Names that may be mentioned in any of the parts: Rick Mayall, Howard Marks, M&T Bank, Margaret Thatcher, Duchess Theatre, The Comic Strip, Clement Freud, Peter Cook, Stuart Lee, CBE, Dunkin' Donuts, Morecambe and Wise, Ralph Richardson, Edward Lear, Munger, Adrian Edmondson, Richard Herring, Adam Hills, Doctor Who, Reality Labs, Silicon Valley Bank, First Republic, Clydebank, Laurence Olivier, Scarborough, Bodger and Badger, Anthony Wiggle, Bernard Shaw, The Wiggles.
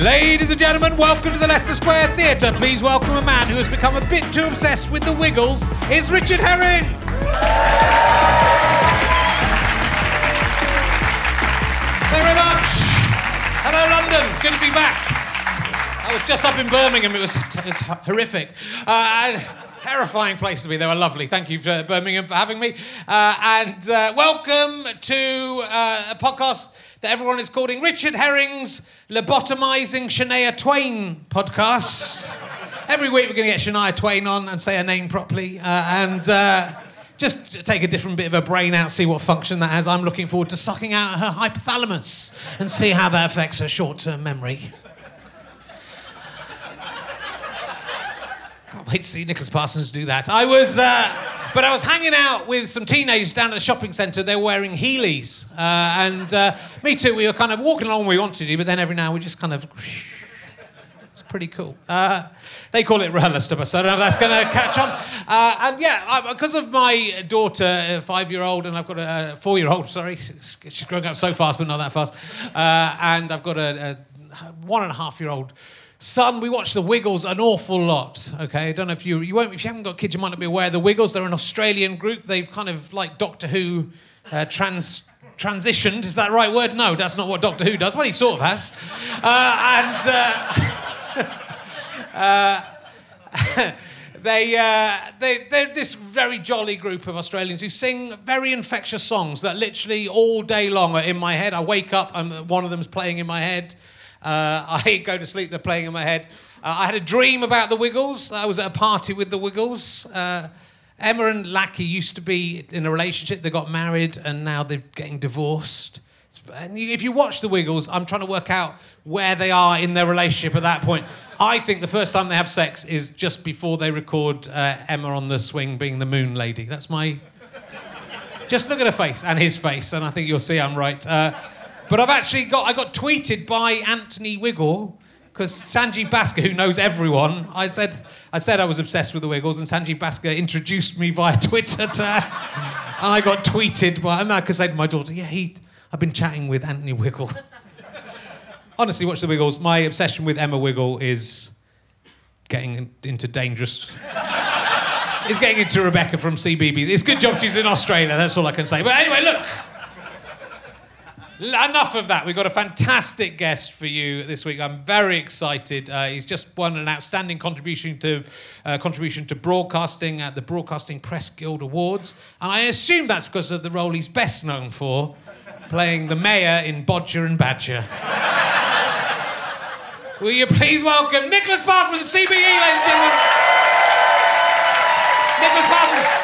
Ladies and gentlemen, welcome to the Leicester Square Theatre. Please welcome a man who has become a bit too obsessed with the Wiggles. It's Richard Herring. Thank you very much. Hello, London. Good to be back. I was just up in Birmingham. It was horrific. Terrifying place to be. They were lovely. Thank you, to Birmingham, for having me. And welcome to a podcast that everyone is calling Richard Herring's Lobotomising Shania Twain podcast. Every week we're going to get Shania Twain on and say her name properly. Just take a different bit of her brain out, see what function that has. I'm looking forward to sucking out her hypothalamus and see how that affects her short-term memory. I'd see Nicholas Parsons do that. I was hanging out with some teenagers down at the shopping centre. They're wearing Heelys, and me too. We were kind of walking along where we wanted to, but then every now we just kind of. It's pretty cool. They call it Rallastabas, so I don't know if that's going to catch on. Because of my daughter, a 5-year-old, and I've got a 4-year-old. Sorry, she's growing up so fast, but not that fast. And I've got a 1.5-year-old. Son, we watch The Wiggles an awful lot, okay? I don't know if if you haven't got kids, you might not be aware of The Wiggles. They're an Australian group. They've kind of, like Doctor Who, transitioned. Is that the right word? No, that's not what Doctor Who does. Well, he sort of has. They're this very jolly group of Australians who sing very infectious songs that literally all day long are in my head. I wake up and one of them's playing in my head. I go to sleep, they're playing in my head. I had a dream about the Wiggles. I was at a party with the Wiggles. Emma and Lackie used to be in a relationship. They got married and now they're getting divorced. And if you watch the Wiggles, I'm trying to work out where they are in their relationship at that point. I think the first time they have sex is just before they record Emma on the swing being the moon lady. That's my... Just look at her face and his face and I think you'll see I'm right. But I've actually got tweeted by Anthony Wiggle, because Sanjeev Bhaskar, who knows everyone, I said I was obsessed with the Wiggles, and Sanjeev Bhaskar introduced me via Twitter to... and I got tweeted by... And I could say to my daughter, yeah, I've been chatting with Anthony Wiggle. Honestly, watch the Wiggles. My obsession with Emma Wiggle is getting into dangerous... It's getting into Rebecca from CBeebies. It's a good job she's in Australia, that's all I can say. But anyway, look... Enough of that. We've got a fantastic guest for you this week. I'm very excited. He's just won an outstanding contribution to broadcasting at the Broadcasting Press Guild Awards. And I assume that's because of the role he's best known for, playing the mayor in Bodger and Badger. Will you please welcome Nicholas Parsons, CBE, ladies and gentlemen. Nicholas Parsons.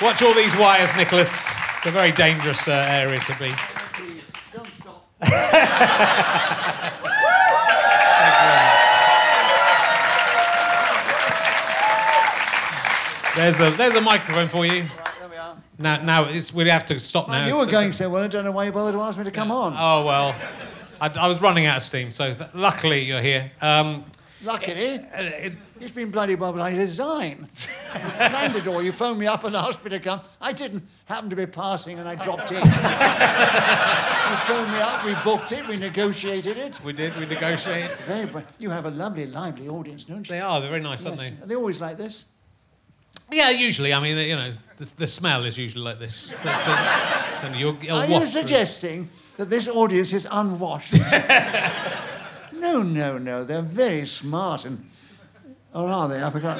Watch all these wires, Nicholas. It's a very dangerous area to be. Please, don't stop. There's a microphone for you. Now we have to stop now. You were going so well, I don't know why you bothered to ask me to come on. Oh well. I was running out of steam, so luckily you're here. Luckily? It's been bloody well by design. Landador, you phoned me up and asked me to come. I didn't happen to be passing and I dropped in. You phoned me up, we booked it, we negotiated it. We did, we negotiated. You have a lovely, lively audience, don't you? They are, they're very nice, aren't they? Are they always like this? Yeah, usually. I mean, you know, the smell is usually like this. Are you suggesting... that this audience is unwashed? No. They're very smart and... Or are they? I forgot.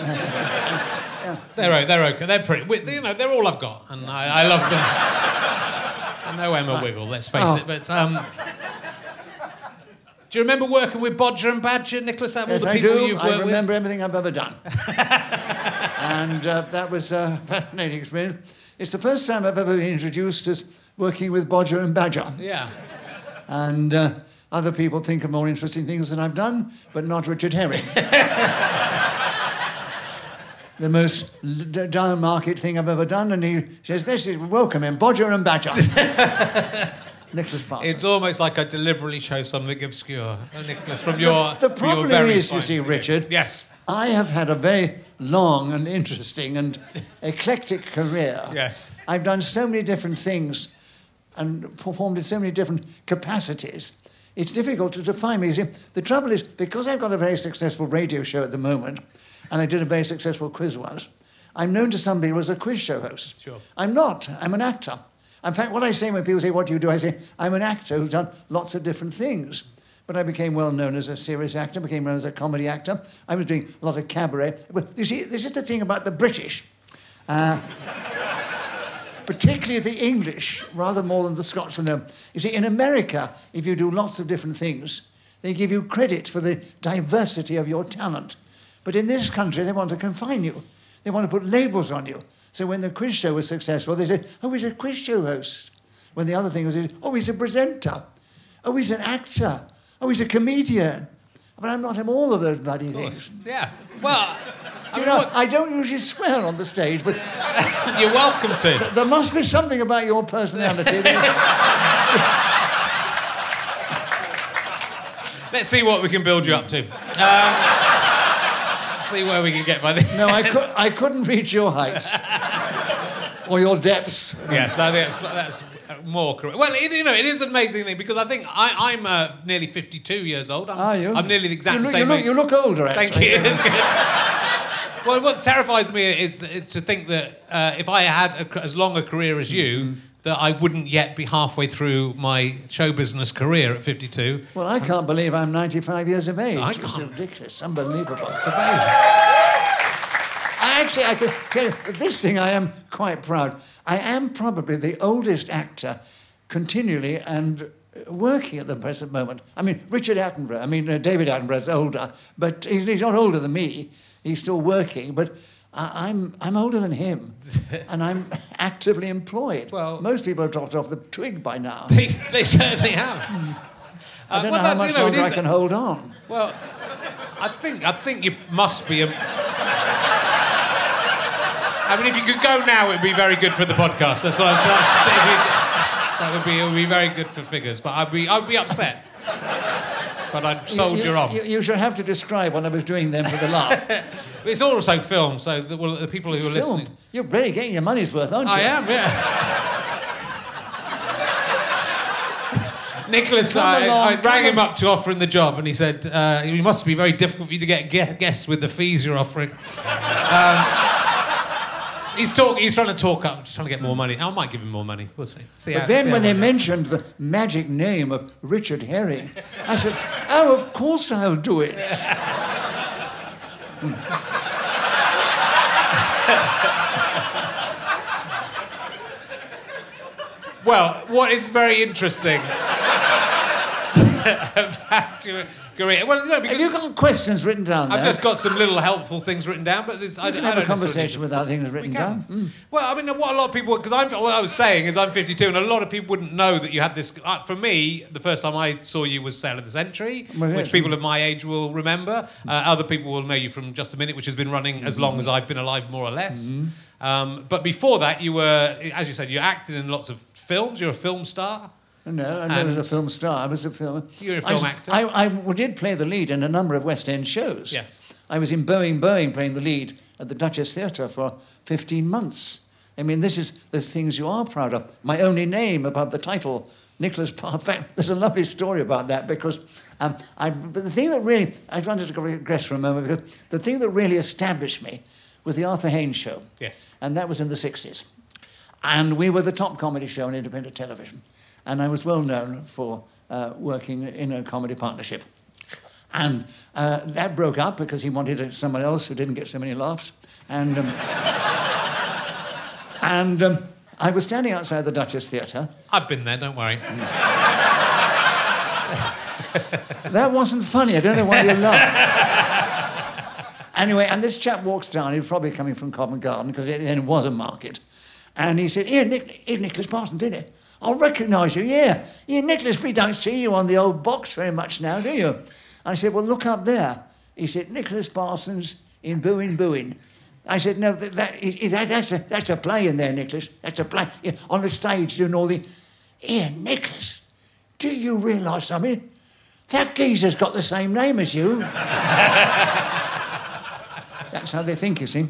They're okay. They're pretty... You know, they're all I've got. And I love them. I know Emma Wiggle, let's face it. But, do you remember working with Bodger and Badger, Nicholas? Yes, I do. I remember everything I've ever done. And that was a fascinating experience. It's the first time I've ever been introduced as... working with Bodger and Badger. Yeah. And other people think of more interesting things than I've done, but not Richard Herring. The most down-market thing I've ever done, and he says, this is welcome in Bodger and Badger. Nicholas Parsons. It's almost like I deliberately chose something obscure, Nicholas, from your... The problem is, you see, Richard... Yes. I have had a very long and interesting and eclectic career. Yes. I've done so many different things and performed in so many different capacities. It's difficult to define me. You see, the trouble is, because I've got a very successful radio show at the moment, and I did a very successful quiz once, I'm known to somebody who was a quiz show host. Sure. I'm not. I'm an actor. In fact, what I say when people say, what do you do? I say, I'm an actor who's done lots of different things. But I became well known as a serious actor, became known as a comedy actor. I was doing a lot of cabaret. But you see, this is the thing about the British, particularly the English, rather more than the Scots and them. You see, in America, if you do lots of different things, they give you credit for the diversity of your talent. But in this country, they want to confine you. They want to put labels on you. So when the quiz show was successful, they said, oh, he's a quiz show host. When the other thing was, oh, he's a presenter. Oh, he's an actor. Oh, he's a comedian. But I'm not him all of those bloody things. Yeah. Well, do you know, I don't usually swear on the stage, but... You're welcome to. There must be something about your personality. Let's see what we can build you up to. Let's see where we can get by this. No, I couldn't reach your heights. Or your depths. Yes, that's more correct. Well, you know, it is an amazing thing, because I think I'm nearly 52 years old. Are you? I'm nearly the exact same age. You look older, actually. Thank you. It's good. Well, what terrifies me is to think that if I had as long a career as you, that I wouldn't yet be halfway through my show business career at 52. Well, I can't believe I'm 95 years of age. It's ridiculous. Unbelievable. It's amazing. Actually, I could tell you, this thing I am quite proud. I am probably the oldest actor continually and working at the present moment. I mean, Richard Attenborough, David Attenborough's older, but he's not older than me. He's still working, but I'm older than him, and I'm actively employed. Well, most people have dropped off the twig by now. They certainly have. I don't know how much longer I can hold on. Well, I think you must be... if you could go now, it would be very good for the podcast. That's what I was saying. It would be very good for figures, but I'd be upset. But I'd soldier on. You should have to describe when I was doing them for the laugh. It's also filmed, so the people who are listening... You're really getting your money's worth, aren't you? I am, yeah. Nicholas, I rang him up to offer him the job, and he said, it must be very difficult for you to get guests with the fees you're offering. He's trying to talk up, trying to get more money. I might give him more money. We'll see. But then when they mentioned the magic name of Richard Herring, I said, oh, of course I'll do it. Well, what is very interesting about your career... Well, you know, because... Have you got questions written down there? I've just got some little helpful things written down, but this... I don't have a conversation without things written down. Mm. Well, what a lot of people... Because what I was saying is I'm 52, and a lot of people wouldn't know that you had this... for me, the first time I saw you was Sale of the Century, which people of my age will remember. Other people will know you from Just a Minute, which has been running as long as I've been alive, more or less. But before that, you were... As you said, you acted in lots of films. You're a film star. No, I was a film star. I was a film... You were a film actor. I did play the lead in a number of West End shows. Yes. I was in Boeing Boeing playing the lead at the Duchess Theatre for 15 months. I mean, this is the things you are proud of. My only name above the title, Nicholas Parsons. There's a lovely story about that, because... but the thing that really... I wanted to regress for a moment, because the thing that really established me was the Arthur Haynes show. Yes. And that was in the 60s. And we were the top comedy show on independent television. And I was well known for working in a comedy partnership. And that broke up because he wanted someone else who didn't get so many laughs. And, I was standing outside the Duchess Theatre. I've been there, don't worry. That wasn't funny. I don't know why you laughed. Anyway, and this chap walks down. He was probably coming from Covent Garden, because then it was a market. And he said, here's Nicholas Parsons, didn't it? I'll recognise you, yeah. Yeah, Nicholas, we don't see you on the old box very much now, do you? I said, well, look up there. He said, Nicholas Parsons in Boeing Boeing. I said, no, that's a play in there, Nicholas. That's a play on the stage doing all the... Ian, Nicholas, do you realise something? That geezer's got the same name as you. That's how they think, you see.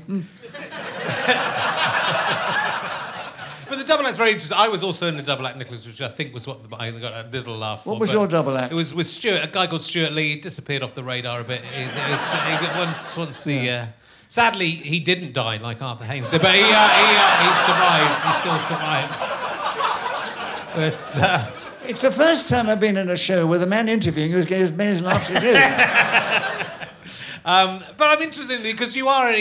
But the double act's very interesting. I was also in the double act, Nicholas, which I think was what I got a little laugh for. What was your double act? It was with Stuart, a guy called Stuart Lee. He disappeared off the radar a bit. Once he... Sadly, he didn't die like Arthur Haynes did, but he survived. He still survives. But... It's the first time I've been in a show with a man interviewing who's getting as many laughs as you. But I'm interested because you are,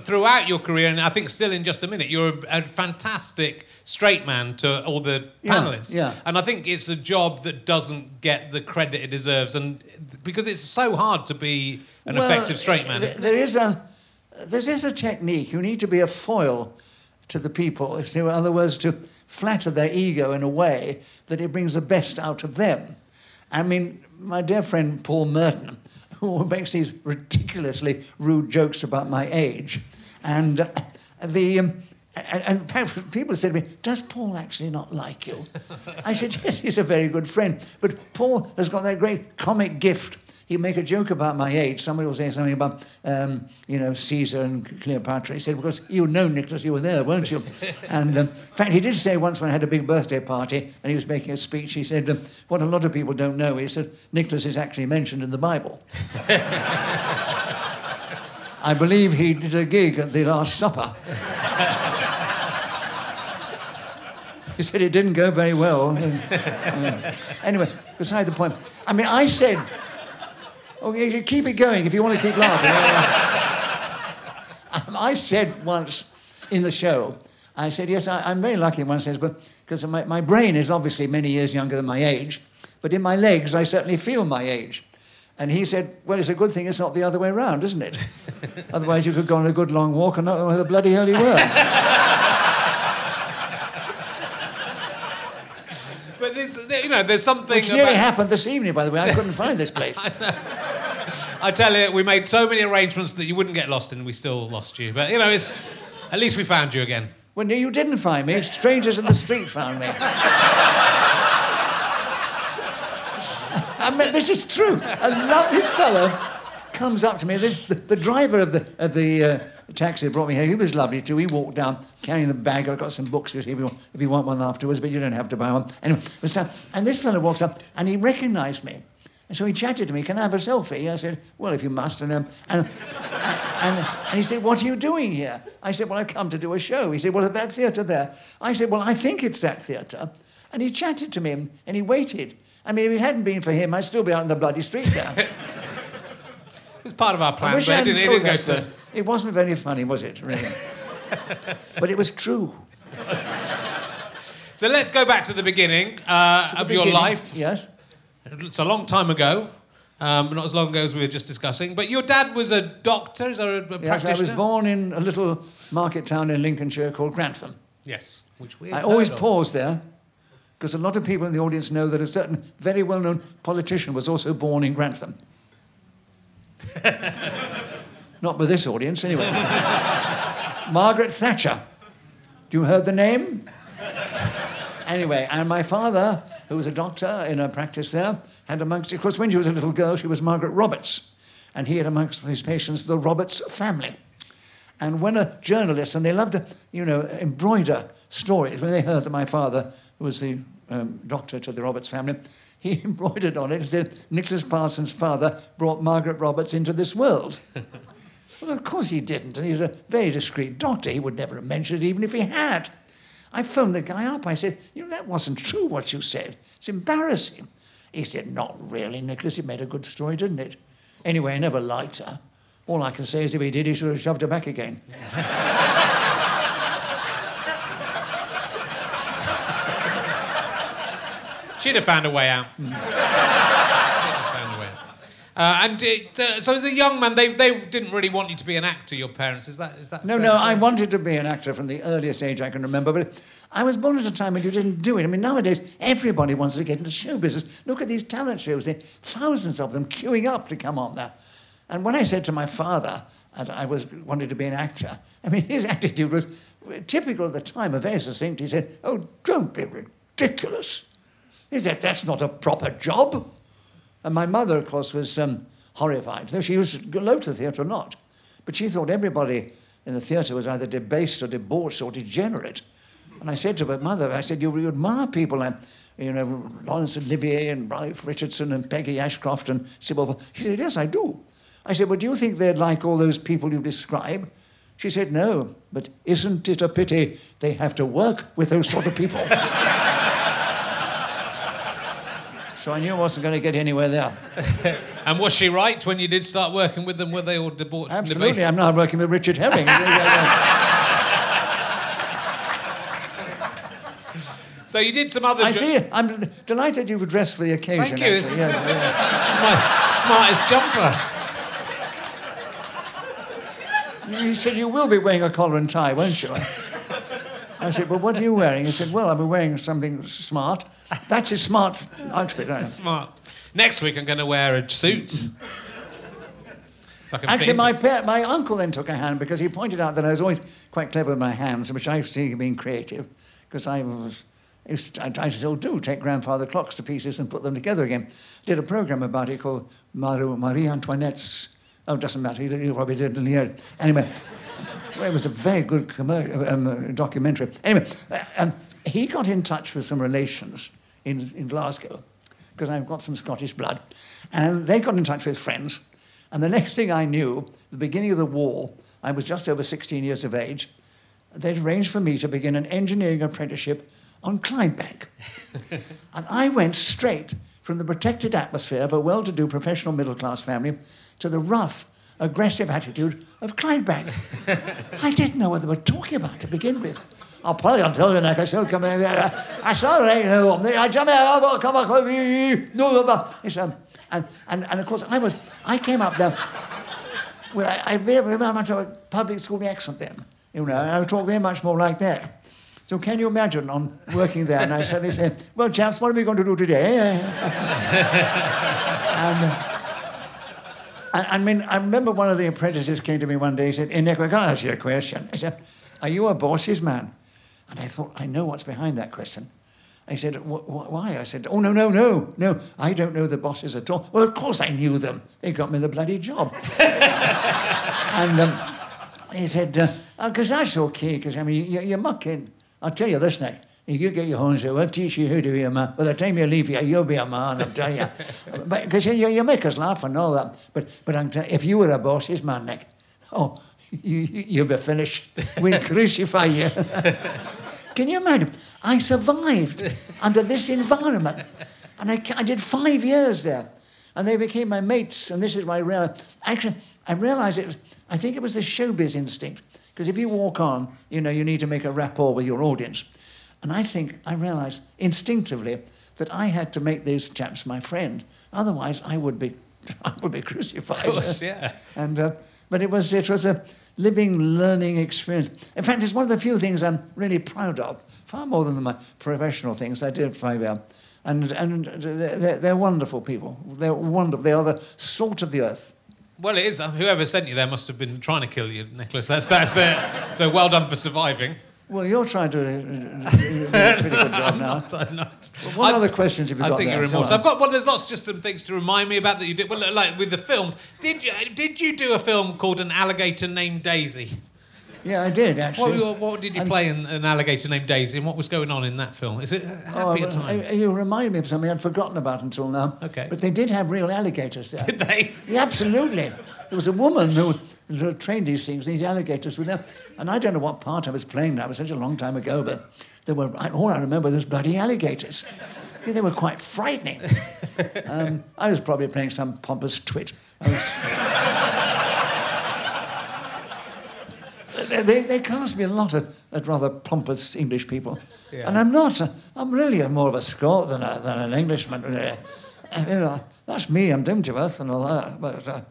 throughout your career, and I think still in Just a Minute, you're a fantastic straight man to all the panellists. Yeah. And I think it's a job that doesn't get the credit it deserves, and because it's so hard to be an effective straight man. There is a technique. You need to be a foil to the people. In other words, to flatter their ego in a way that it brings the best out of them. I mean, my dear friend Paul Merton, who makes these ridiculously rude jokes about my age, and people said to me, does Paul actually not like you? I said, yes, he's a very good friend, but Paul has got that great comic gift. He'd make a joke about my age. Somebody will say something about, Caesar and Cleopatra. He said, because you know, Nicholas, you were there, weren't you? And in fact, he did say once when I had a big birthday party and he was making a speech, he said, what a lot of people don't know, he said, Nicholas is actually mentioned in the Bible. I believe he did a gig at the Last Supper. He said it didn't go very well. Anyway, beside the point. I mean, I said... Okay, keep it going if you want to keep laughing. I said once in the show, I said, yes, I'm very lucky in one sense, because my brain is obviously many years younger than my age, but in my legs I certainly feel my age. And he said, well, it's a good thing it's not the other way around, isn't it? Otherwise you could go on a good long walk and not know where the bloody hell you were. But there's something. Which nearly happened this evening, by the way. I couldn't find this place. I tell you, we made so many arrangements that you wouldn't get lost, and we still lost you. But it's at least we found you again. Well, no, you didn't find me. Strangers in the street found me. I mean, this is true. A lovely fellow comes up to me. The driver of the taxi brought me here. He was lovely too. He walked down carrying the bag. I've got some books if you want one afterwards, but you don't have to buy one. Anyway, and this fellow walks up and he recognised me. And so he chatted to me, can I have a selfie? I said, well, if you must. And he said, what are you doing here? I said, well, I've come to do a show. He said, well, at that theatre there. I said, well, I think it's that theatre. And he chatted to me and he waited. I mean, if it hadn't been for him, I'd still be out in the bloody street there. It was part of our plan, but it didn't go to... It wasn't very funny, was it, really? But it was true. So let's go back to the beginning your life. Yes. It's a long time ago, not as long ago as we were just discussing, but your dad was a doctor, is that a practitioner? Yes, I was born in a little market town in Lincolnshire called Grantham. Yes, which we... I always pause there, because a lot of people in the audience know that a certain very well-known politician was also born in Grantham. Not by this audience, anyway. Margaret Thatcher. Do you heard the name? Anyway, and my father, who was a doctor in a practice there, had amongst... Of course, when she was a little girl, she was Margaret Roberts. And he had amongst his patients the Roberts family. And when a journalist... And they loved to, embroider stories. When they heard that my father was the doctor to the Roberts family, he embroidered on it and said, Nicholas Parsons' father brought Margaret Roberts into this world. Well, of course he didn't, and he was a very discreet doctor. He would never have mentioned it, even if he had. I phoned the guy up. I said, that wasn't true, what you said. It's embarrassing. He said, not really, Nicholas. It made a good story, didn't it? Anyway, I never liked her. All I can say is if he did, he should have shoved her back again. She'd have found a way out. So as a young man, they didn't really want you to be an actor, your parents, is that? No, I wanted to be an actor from the earliest age I can remember, but I was born at a time when you didn't do it. I mean, nowadays, everybody wants to get into show business. Look at these talent shows, there are thousands of them queuing up to come on there. And when I said to my father that I wanted to be an actor, I mean, his attitude was typical of the time, very succinct. He said, oh, don't be ridiculous. ridiculous. He said, that's not a proper job. And my mother, of course, was horrified, though she used to go to the theatre or not. But she thought everybody in the theatre was either debased or debauched or degenerate. And I said to her, Mother, I said, you admire people like, you know, Laurence Olivier and Ralph Richardson and Peggy Ashcroft and Sybil. She said, yes, I do. I said, well, do you think they're like all those people you describe? She said, no, but isn't it a pity they have to work with those sort of people? So I knew I wasn't going to get anywhere there. And was she right when you did start working with them? Were they all debauched? Absolutely. I'm now working with Richard Herring. So you did some other... I see. I'm delighted you've dressed for the occasion. Thank you. This is my smartest jumper. He said, you will be wearing a collar and tie, won't you? I said, well, what are you wearing? He said, well, I'll be wearing something smart. That's his smart outfit. Smart. Next week I'm going to wear a suit. Actually, my uncle then took a hand because he pointed out that I was always quite clever with my hands, which I see being creative, because I still do take grandfather clocks to pieces and put them together again. Did a programme about it called Marie Antoinette's... Oh, it doesn't matter. You probably didn't hear it. Anyway, well, it was a very good documentary. Anyway, he got in touch with some relations in Glasgow, because I've got some Scottish blood, and they got in touch with friends. And the next thing I knew, the beginning of the war, I was just over 16 years of age, they'd arranged for me to begin an engineering apprenticeship on Clydebank. And I went straight from the protected atmosphere of a well-to-do professional middle-class family to the rough, aggressive attitude of Clydebank. I didn't know what they were talking about to begin with. I'll play on television, I can still come in. I saw it, you know, I jump out, I'll come back over you. And of course, I came up there. Well, I remember much of a public school accent then, you know, and I would talk very much more like that. So can you imagine on working there? And I suddenly said, well, chaps, what are we going to do today? And I remember one of the apprentices came to me one day, he said, Nick, I got to ask you a question. I said, are you a boss's man? And I thought, I know what's behind that question. I said, why? I said, oh, no, I don't know the bosses at all. Well, of course I knew them. They got me the bloody job. And he said, because that's okay, because, I mean, you're mucking. I'll tell you this, Nick. You get your horns out, I'll teach you who to be a man. By the time you leave here, you'll be a man, I'll tell you. Because you make us laugh and all that. But if you were a boss's man, Nick, oh, you'll be finished. We'll crucify you. Can you imagine? I survived under this environment. And I did 5 years there. And they became my mates. And this is why I realized... Actually, I realized it was... I think it was the showbiz instinct. Because if you walk on, you know, you need to make a rapport with your audience. And I think I realized instinctively that I had to make those chaps my friend. Otherwise, I would be crucified. Of course, yeah. And... but it was a living, learning experience. In fact, it's one of the few things I'm really proud of, far more than my professional things I did for 5 years. And they're wonderful people. They're wonderful. They are the salt of the earth. Well, it is. Whoever sent you there must have been trying to kill you, Nicholas. That's there. So well done for surviving. Well, you're trying to do a pretty good job now. I'm not. Well, what other questions have you got? I think you're remorseful. I've got, well, there's lots, just some things to remind me about that you did. Well, like with the films, did you do a film called An Alligator Named Daisy? Yeah, I did, actually. What did you play in An Alligator Named Daisy, and what was going on in that film? Is it happy at times? You remind me of something I'd forgotten about until now. Okay. But they did have real alligators there. Did they? Yeah, absolutely. There was a woman who trained these things, these alligators with them. And I don't know what part I was playing now. It was such a long time ago, but there were, all I remember was bloody alligators. Yeah, they were quite frightening. I was probably playing some pompous twit. They cast me a lot at rather pompous English people. Yeah. And I'm not. I'm really more of a Scot than an Englishman. You know, that's me. I'm down to earth and all that. But,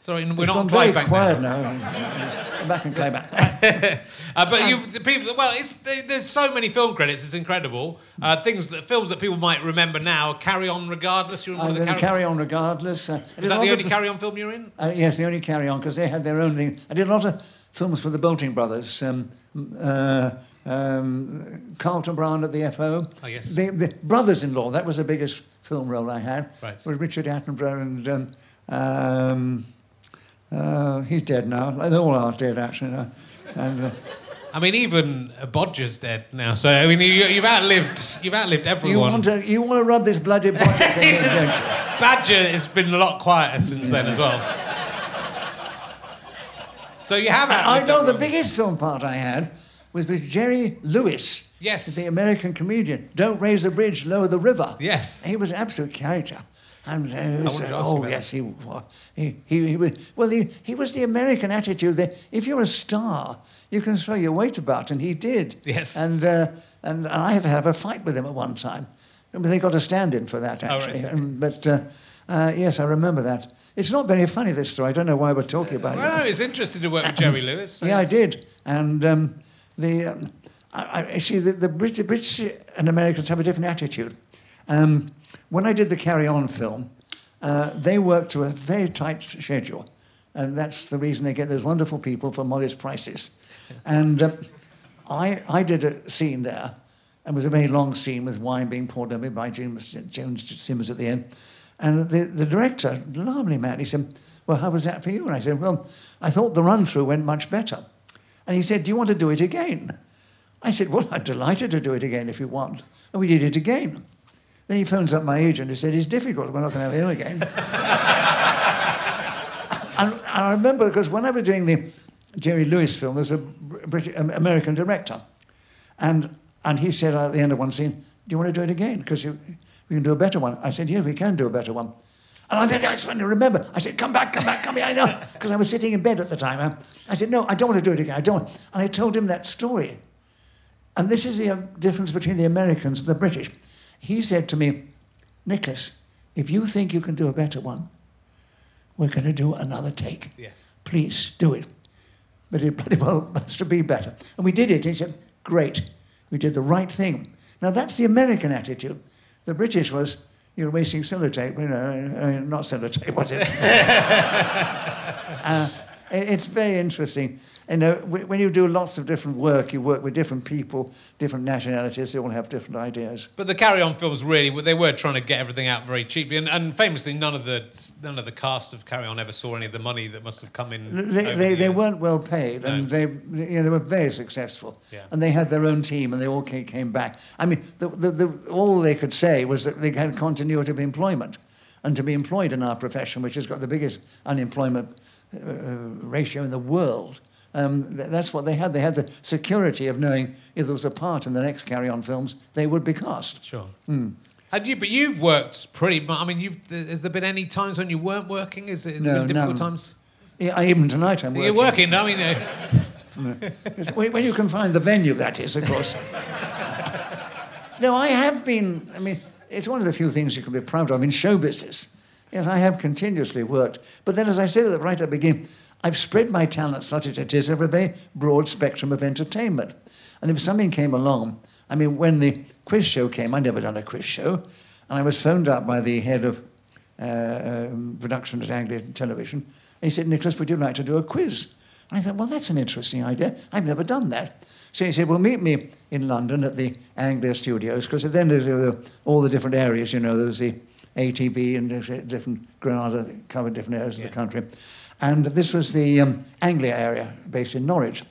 sorry, we're not on Clydebank now. Now. I'm back in Clydebank. But you've the people. Well, there's so many film credits. It's incredible. Films that people might remember now. Carry On Regardless. You remember Carry On Regardless. Is that the only Carry On film you were in? Yes, the only Carry On because they had their own thing. I did a lot of films for the Bolting Brothers. Carlton Brown at the FO. Oh, yes. The Brothers-in-Law, that was the biggest film role I had, right, with Richard Attenborough and... he's dead now. They all are dead, actually. No? And... I mean, even Bodger's dead now. So I mean, you've outlived everyone. You want to rub this bloody Bodger thing? Badger has been a lot quieter since then as well. So you have. I know everyone. The biggest film part I had was with Jerry Lewis. Yes. The American comedian. Don't raise the bridge, lower the river. Yes. He was an absolute character. And he was the American attitude that if you're a star, you can throw your weight about, and he did. Yes. And I had to have a fight with him at one time. I mean, they got a stand-in for that, actually. Oh, right. Yes, I remember that. It's not very funny, this story. I don't know why we're talking about it. Well, I was interested to work with Jerry Lewis. So yeah, I did. And the British and Americans have a different attitude. When I did the Carry On film, they worked to a very tight schedule, and that's the reason they get those wonderful people for modest prices. And I did a scene there, and it was a very long scene with wine being poured over me by Joan Simmers at the end. And the director, lovely man, he said, "Well, how was that for you?" And I said, "Well, I thought the run-through went much better." And he said, "Do you want to do it again?" I said, "Well, I'm delighted to do it again if you want." And we did it again. Then he phones up my agent and said, "It's difficult, we're not going to have him again." And I remember, because when I was doing the Jerry Lewis film, there was a American director. And he said at the end of one scene, "Do you want to do it again? Because we can do a better one." I said, "Yeah, we can do a better one." And I think I just want to remember. I said, come back. I know, because I was sitting in bed at the time. I said, "No, I don't want to do it again. I don't." And I told him that story. And this is the difference between the Americans and the British. He said to me, "Nicholas, if you think you can do a better one, we're going to do another take. Yes. Please, do it. But it bloody well has to be better." And we did it. He said, "Great. We did the right thing." Now, that's the American attitude. The British was, "You're wasting sellotape." You know, not sellotape, was it? It's very interesting. You know, when you do lots of different work, you work with different people, different nationalities. They all have different ideas. But the Carry On films really—they were trying to get everything out very cheaply, and famously, none of the cast of Carry On ever saw any of the money that must have come in. They weren't well paid, no. And they were very successful. Yeah. And they had their own team, and they all came back. I mean, all they could say was that they had continuity of employment, and to be employed in our profession, which has got the biggest unemployment ratio in the world. That's what they had. They had the security of knowing if there was a part in the next Carry On films, they would be cast. Sure. Mm. But you've worked pretty much. I mean, has there been any times when you weren't working? Has there been difficult times? Yeah, even tonight I'm working. You're working, I mean... When you can find the venue, that is, of course. No, I have been... I mean, it's one of the few things you can be proud of in show business. Yes, I have continuously worked. But then, as I said right at the beginning... I've spread my talent such as it is over a very broad spectrum of entertainment. And if something came along, I mean, when the quiz show came, I'd never done a quiz show, and I was phoned up by the head of production at Anglia Television, and he said, "Nicholas, would you like to do a quiz?" And I thought, well, that's an interesting idea. I've never done that. So he said, "Well, meet me in London at the Anglia Studios," because then there's all the different areas, you know, there's the ATB and different Granada covered different areas of the country. And this was the Anglia area, based in Norwich.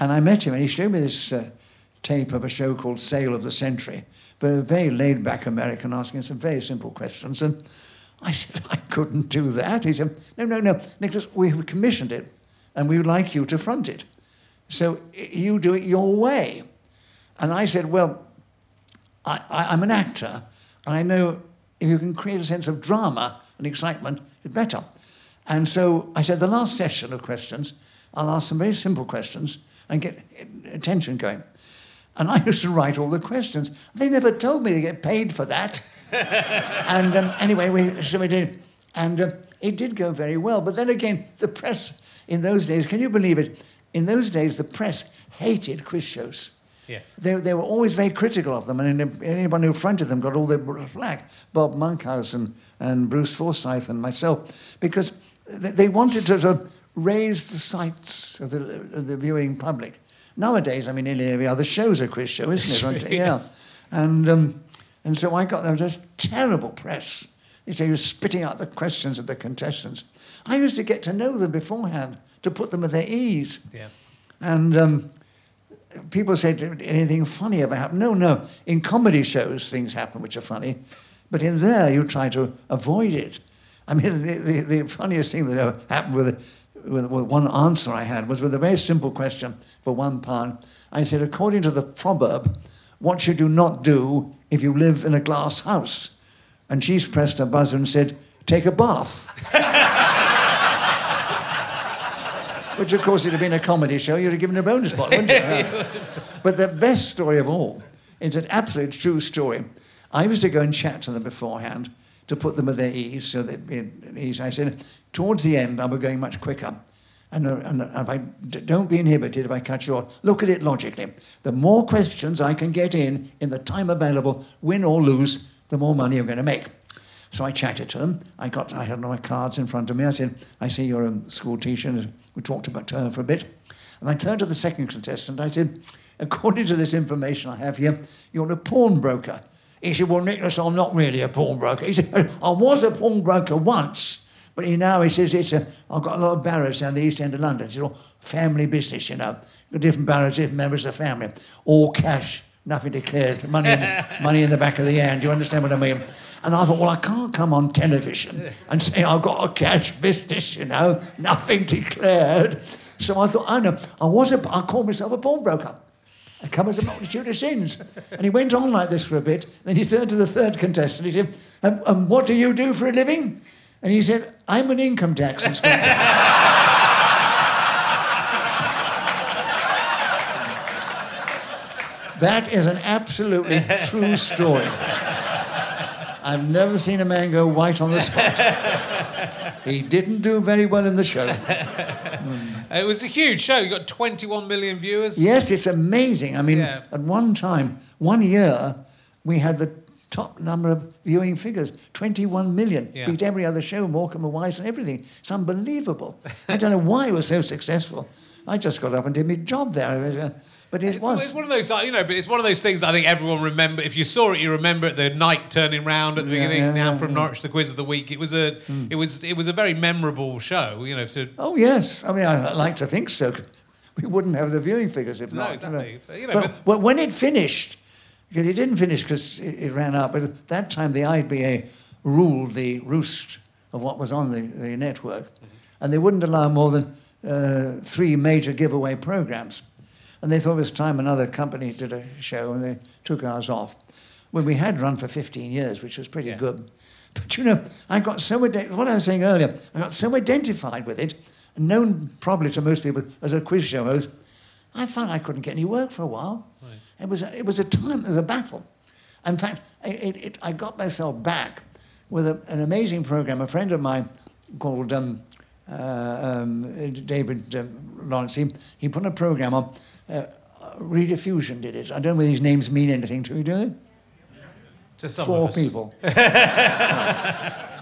And I met him, and he showed me this tape of a show called Sale of the Century, but a very laid-back American asking some very simple questions. And I said, "I couldn't do that." He said, No, "Nicholas, we have commissioned it, and we would like you to front it. So you do it your way." And I said, "Well, I'm an actor, and I know if you can create a sense of drama and excitement, it's better." And so I said, "The last session of questions, I'll ask some very simple questions and get attention going." And I used to write all the questions. They never told me to get paid for that. And anyway, so we did. And it did go very well. But then again, the press in those days, can you believe it? In those days, the press hated quiz shows. Yes. They were always very critical of them, and anyone who fronted them got all the flack. Bob Monkhouse and Bruce Forsyth and myself, because... They wanted to raise the sights of the viewing public. Nowadays, I mean, nearly every other show's a quiz show, isn't it? Right? Yes. Yeah. And so I got those terrible press. They say you're spitting out the questions of the contestants. I used to get to know them beforehand to put them at their ease. Yeah. And people say, did anything funny ever happen? No, no. In comedy shows, things happen which are funny. But in there, you try to avoid it. I mean, the funniest thing that ever happened with one answer I had was with a very simple question for £1. I said, according to the proverb, what should you not do if you live in a glass house? And she's pressed her buzzer and said, take a bath. Which, of course, if it had been a comedy show, you'd have given a bonus point, wouldn't you? But the best story of all is an absolute true story. I was to go and chat to them beforehand to put them at their ease, so they'd be at ease. I said, towards the end, I was going much quicker. And if I don't be inhibited if I cut you off. Look at it logically. The more questions I can get in the time available, win or lose, the more money you're going to make. So I chatted to them. I had my cards in front of me. I said, I see you're a school teacher. And we talked about her for a bit. And I turned to the second contestant. I said, according to this information I have here, you're a pawnbroker. He said, well, Nicholas, I'm not really a pawnbroker. He said, I was a pawnbroker once, but now he says, I've got a lot of barrows down the east end of London. It's all family business, you know. Different barrows, different members of the family. All cash, nothing declared, money in the back of the hand. Do you understand what I mean? And I thought, well, I can't come on television and say I've got a cash business, you know, nothing declared. So I thought, I know, I call myself a pawnbroker. I come as a multitude of sins. And he went on like this for a bit. Then he turned to the third contestant. He said, and what do you do for a living? And he said, I'm an income tax inspector. That is an absolutely true story. I've never seen a man go white on the spot. He didn't do very well in the show. It was a huge show. You got 21 million viewers. Yes, it's amazing. I mean, yeah. At one time, one year, we had the top number of viewing figures, 21 million. Yeah. Beat every other show, Morecambe and Wise and everything. It's unbelievable. I don't know why it was so successful. I just got up and did my job there. But it's one of those, you know. But it's one of those things that I think everyone remember. If you saw it, you remember it. The night turning round at the beginning. Norwich, the quiz of the week. It was a, it was a very memorable show. You know. So. Oh yes, I mean, I like to think so. We wouldn't have the viewing figures if not. Exactly. You know, but when it finished, because it didn't finish because it ran out. But at that time, the IBA ruled the roost of what was on the network, and they wouldn't allow more than 3 major giveaway programs. And they thought it was time another company did a show, and they took ours off. Well, we had run for 15 years, which was pretty good. But, you know, I got so... What I was saying earlier, I got so identified with it, and known probably to most people as a quiz show host, I found I couldn't get any work for a while. Nice. It was a time... It was a battle. In fact, I got myself back with an amazing programme. A friend of mine called David Lawrence, he put a programme on... Rediffusion did it. I don't know whether these names mean anything to you, do they? To some of us. 4 people.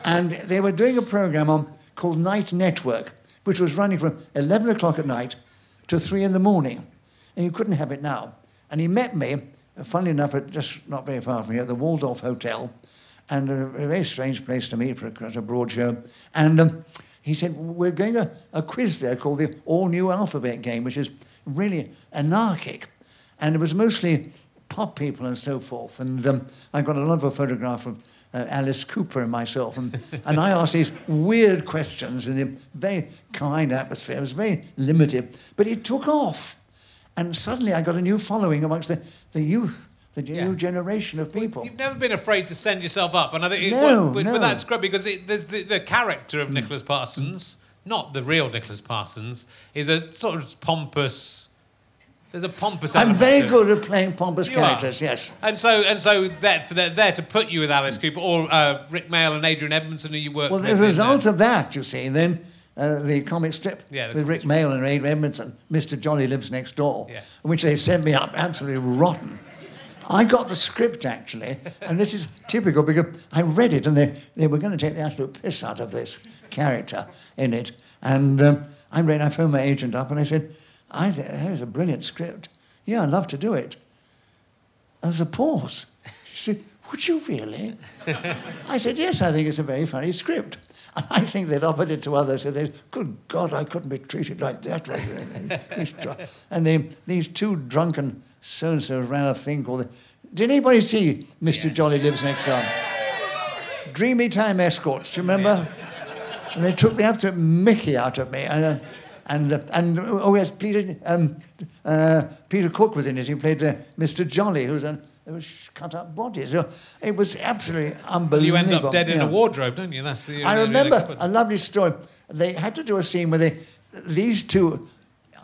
And they were doing a programme called Night Network, which was running from 11 o'clock at night to 3 in the morning. And you couldn't have it now. And he met me, funnily enough, at just not very far from here, at the Waldorf Hotel, and a very strange place to meet for a broad show. And he said, we're going a quiz there called the All New Alphabet Game, which is really anarchic, and it was mostly pop people and so forth. And I got a lot of a photograph of Alice Cooper and myself, and I asked these weird questions in a very kind atmosphere. It was very limited, but it took off, and suddenly I got a new following amongst the youth. The new generation of people. You've never been afraid to send yourself up, and I think but that's great because there's the character of Nicholas Parsons, not the real Nicholas Parsons, is a sort of pompous. There's a pompous. I'm very good at playing pompous characters. Yes. And so they're there to put you with Alice Cooper or Rick Mayall and Adrian Edmondson, who you work with. Well, the result of that, you see, then. The Comic Strip with Rick Mayall and Adrian Edmondson, Mr. Jolly Lives Next Door, which they sent me up absolutely rotten. I got the script, actually, and this is typical because I read it and they were going to take the absolute piss out of this character in it. And I phoned my agent up and I said, I think that was a brilliant script. Yeah, I'd love to do it. There was a pause. She said, would you really? I said, yes, I think it's a very funny script. And I think they'd offered it to others. So they said, good God, I couldn't be treated like that. And these two drunken so-and-so ran a thing called... Did anybody see Mr. Jolly Lives Next Door? Dreamy Time Escorts, do you remember? Yeah. And they took the absolute mickey out of me. And oh, yes, Peter Cook was in it. He played Mr. Jolly, who was an... There was cut-up bodies. It was absolutely unbelievable. You end up dead in a wardrobe, don't you? That's the. I remember a lovely story. They had to do a scene where these two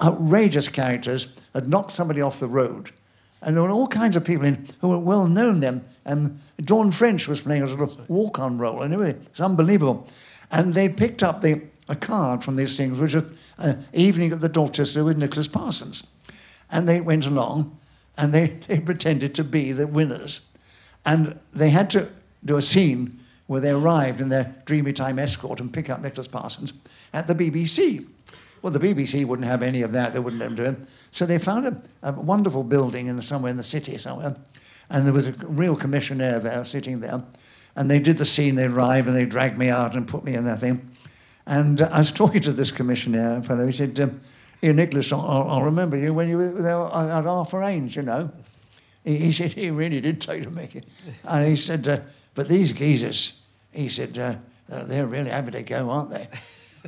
outrageous characters had knocked somebody off the road, and there were all kinds of people in who were well known then. Dawn French was playing a sort of walk-on role, and anyway, it's unbelievable. And they picked up a card from these things, which was Evening at the Dorchester with Nicholas Parsons, and they went along. And they pretended to be the winners. And they had to do a scene where they arrived in their Dreamy Time Escort and pick up Nicholas Parsons at the BBC. Well, the BBC wouldn't have any of that. They wouldn't let him do it. So they found a wonderful building somewhere in the city somewhere. And there was a real commissionaire there sitting there. And they did the scene. They arrived and they dragged me out and put me in that thing. And I was talking to this commissionaire fellow. He said... Nicholas, I'll remember you when you were there at Arthur Haynes, you know. He said, he really did take to Mickey. And he said, but these geezers, he said, they're really happy to go, aren't they?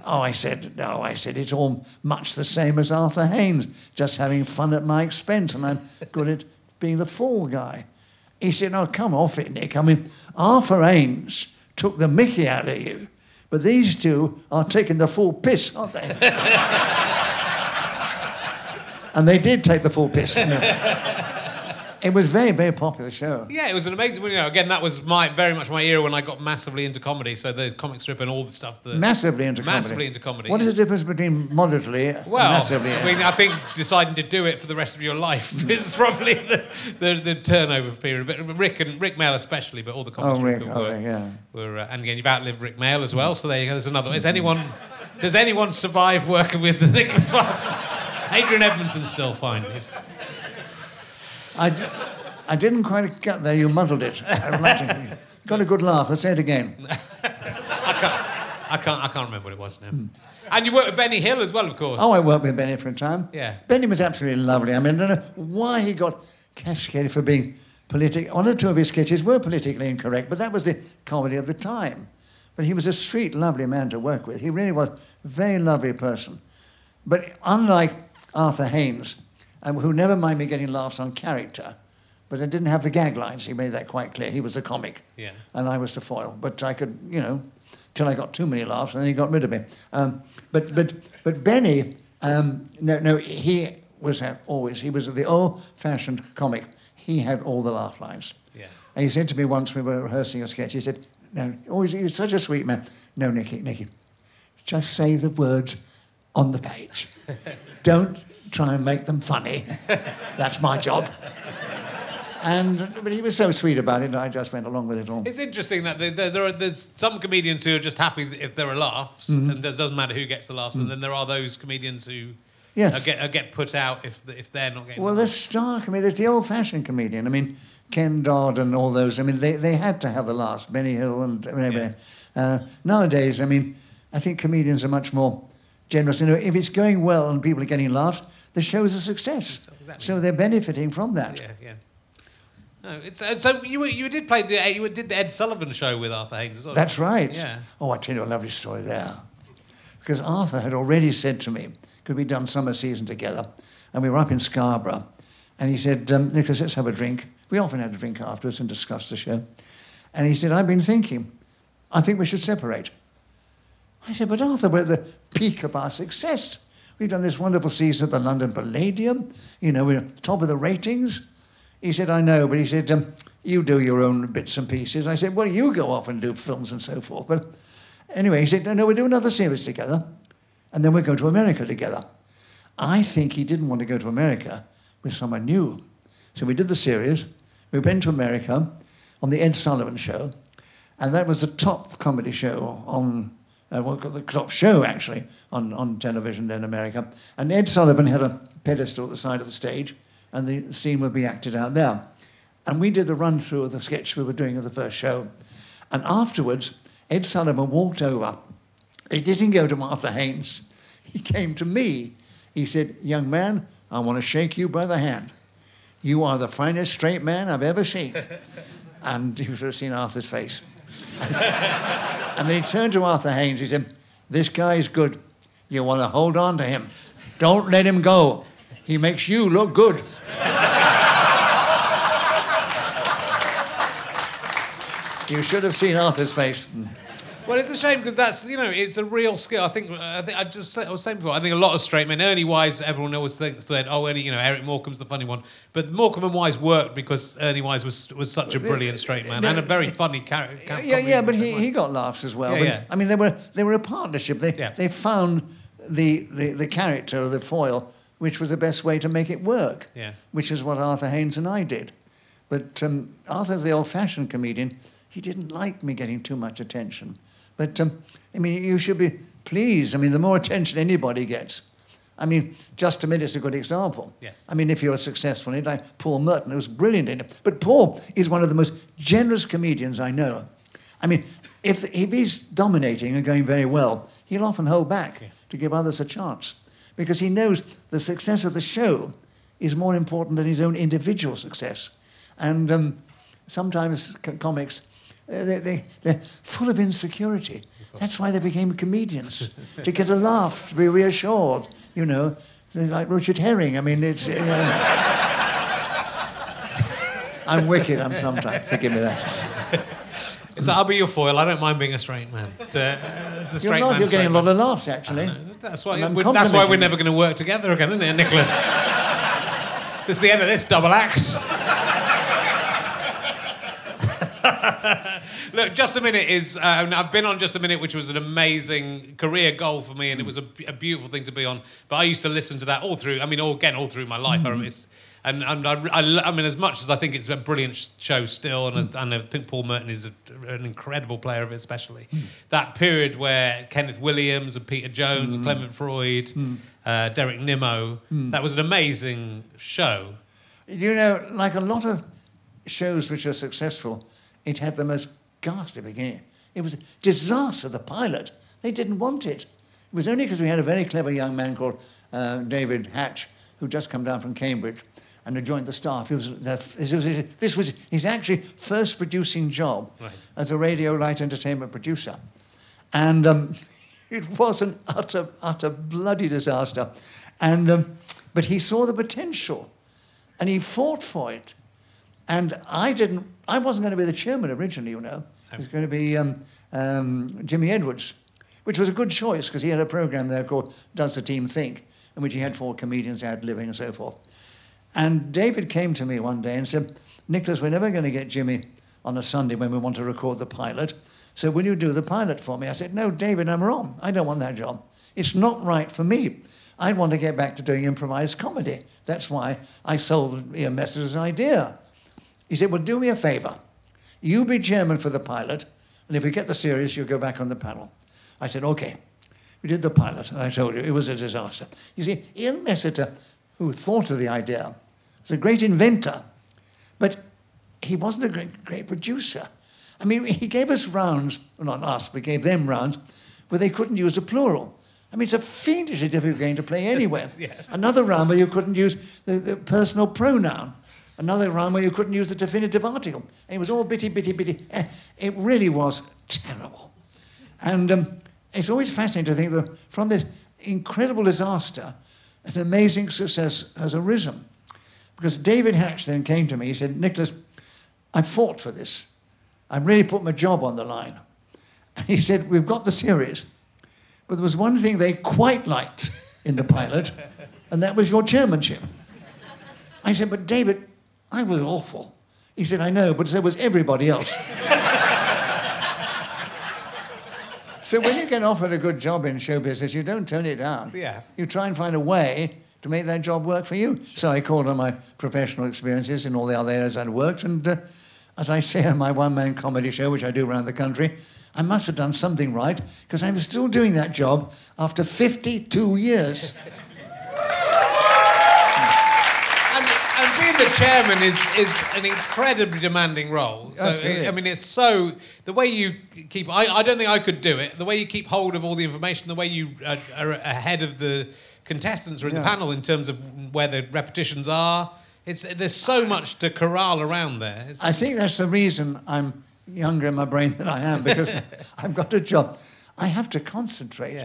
Oh, I said, no, I said, it's all much the same as Arthur Haynes, just having fun at my expense, and I'm good at being the fall guy. He said, no, come off it, Nick. I mean, Arthur Haynes took the Mickey out of you, but these two are taking the full piss, aren't they? And they did take the full piss. You know. It was a very, very popular show. Yeah, it was an amazing... You know, again, that was very much my era when I got massively into comedy, so the comic strip and all the stuff... Massively into comedy. What is the difference between moderately and massively? I mean, I think deciding to do it for the rest of your life is probably the turnover period. But Rick Mayall especially, but all the comic strip were and again, you've outlived Rick Mayall as well, so there you go, there's another... Does anyone survive working with Nicholas Parsons? Adrian Edmondson's still fine. I didn't quite get there. You muddled it. Got a good laugh. I'll say it again. I can't remember what it was now. And you worked with Benny Hill as well, of course. Oh, I worked with Benny for a time. Yeah. Benny was absolutely lovely. I mean, I don't know why he got castigated for being political. One or two of his sketches were politically incorrect, but that was the comedy of the time. But he was a sweet, lovely man to work with. He really was a very lovely person. But unlike Arthur Haynes, who never mind me getting laughs on character, but I didn't have the gag lines. He made that quite clear. He was the comic, and I was the foil. But I could, you know, till I got too many laughs, and then he got rid of me. But Benny, he was always the old-fashioned comic. He had all the laugh lines. Yeah. And he said to me once we were rehearsing a sketch. He said, "No, always he was such a sweet man. No, Nicky, just say the words." On the page. Don't try and make them funny. That's my job. But he was so sweet about it, I just went along with it all. It's interesting that there's some comedians who are just happy if there are laughs, and it doesn't matter who gets the laughs, and then there are those comedians who get put out if they're not getting the star comedian, there's the old-fashioned comedian. I mean, Ken Dodd and all those, I mean, they had to have the laughs, Benny Hill and everybody. Nowadays, I mean, I think comedians are much more... generous. You know, if it's going well and people are getting laughs, the show's a success. Exactly. So they're benefiting from that. Yeah, yeah. No, so you did the Ed Sullivan Show with Arthur Haynes as well. That's right. Yeah. Oh, I tell you a lovely story there, because Arthur had already said to me, "Could we done summer season together?" And we were up in Scarborough, and he said, "Nicholas, let's have a drink." We often had a drink afterwards and discussed the show. And he said, "I've been thinking, I think we should separate." I said, "But Arthur, we're at the peak of our success. We've done this wonderful season at the London Palladium. You know, we're top of the ratings." He said, "I know," but he said, "You do your own bits and pieces." I said, "Well, you go off and do films and so forth." But anyway, he said, no, we'll do another series together, and then we'll go to America together." I think he didn't want to go to America with someone new. So we did the series. We went to America on the Ed Sullivan Show, and that was the top comedy show on... the top show, actually, on television in America. And Ed Sullivan had a pedestal at the side of the stage, and the scene would be acted out there. And we did the run-through of the sketch we were doing of the first show. And afterwards, Ed Sullivan walked over. He didn't go to Arthur Haynes. He came to me. He said, "Young man, I want to shake you by the hand. You are the finest straight man I've ever seen." And you should have seen Arthur's face. And then he turned to Arthur Haynes. He said, "This guy's good. You want to hold on to him. Don't let him go. He makes you look good." You should have seen Arthur's face. Well, it's a shame because that's, you know, it's a real skill. I was saying before, I think a lot of straight men, Ernie Wise, everyone always thinks that, oh, Ernie, you know, Eric Morecambe's the funny one. But Morecambe and Wise worked because Ernie Wise was such a brilliant straight man and a very funny character. But he got laughs as well. Yeah. I mean, they were a partnership. They found the character of the foil, which was the best way to make it work, which is what Arthur Haynes and I did. But Arthur, the old-fashioned comedian, he didn't like me getting too much attention. But, I mean, you should be pleased. I mean, the more attention anybody gets. I mean, Just a Minute's a good example. Yes. I mean, if you're successful in it, like Paul Merton, who's brilliant in it. But Paul is one of the most generous comedians I know. I mean, if he's dominating and going very well, he'll often hold back to give others a chance because he knows the success of the show is more important than his own individual success. And sometimes comics... They're full of insecurity. That's why they became comedians, to get a laugh, to be reassured, you know. They're like Richard Herring. I mean, it's... I'm wicked, I'm sometimes. Forgive me that. So I'll be your foil. I don't mind being a straight man. You're getting a lot of laughs, actually. That's why we're never going to work together again, isn't it, Nicholas? This is the end of this double act. Look, Just a Minute is... I've been on Just a Minute, which was an amazing career goal for me, and it was a beautiful thing to be on. But I used to listen to that all through... I mean, all through my life. I mean, as much as I think it's a brilliant show still, and I think Paul Merton is an incredible player of it especially, that period where Kenneth Williams and Peter Jones and Clement Freud, Derek Nimmo, that was an amazing show. You know, like a lot of shows which are successful, it had the most... ghastly beginning. It was a disaster, the pilot. They didn't want it. It was only because we had a very clever young man called David Hatch, who'd just come down from Cambridge and had joined the staff. This was his actually first producing job as a radio light entertainment producer. And it was an utter bloody disaster. And but he saw the potential and he fought for it. And I wasn't going to be the chairman originally, you know. It was going to be Jimmy Edwards, which was a good choice because he had a programme there called Does the Team Think, in which he had four comedians ad-libbing and so forth. And David came to me one day and said, "Nicholas, we're never going to get Jimmy on a Sunday when we want to record the pilot, so will you do the pilot for me?" I said, "No, David, I'm wrong. I don't want that job. It's not right for me. I want to get back to doing improvised comedy. That's why I sold Ian Messiter's idea." He said, "Well, do me a favour. You be chairman for the pilot, and if we get the series, you'll go back on the panel." I said, "OK." We did the pilot, and I told you, it was a disaster. You see, Ian Messiter, who thought of the idea, was a great inventor, but he wasn't a great producer. I mean, he gave us rounds, well, not us, we gave them rounds, where they couldn't use a plural. I mean, it's a fiendishly difficult game to play anywhere. Another round where you couldn't use the personal pronoun. Another round where you couldn't use the definitive article. And it was all bitty. It really was terrible. And it's always fascinating to think that from this incredible disaster, an amazing success has arisen. Because David Hatch then came to me, he said, "Nicholas, I fought for this. I really put my job on the line." And he said, "We've got the series. But there was one thing they quite liked in the pilot, and that was your chairmanship." I said, "But David, I was awful." He said, "I know, but so was everybody else." So when you get offered a good job in show business, you don't turn it down. You try and find a way to make that job work for you. So I called on my professional experiences in all the other areas I'd worked, and as I say on my one-man comedy show, which I do around the country, I must have done something right, because I'm still doing that job after 52 years. And being the chairman is an incredibly demanding role. So, absolutely. I mean, it's so... The way you keep... I don't think I could do it. The way you keep hold of all the information, the way you are ahead of the contestants or in the panel in terms of where the repetitions are, there's so much to corral around there. I think that's the reason I'm younger in my brain than I am, because I've got a job. I have to concentrate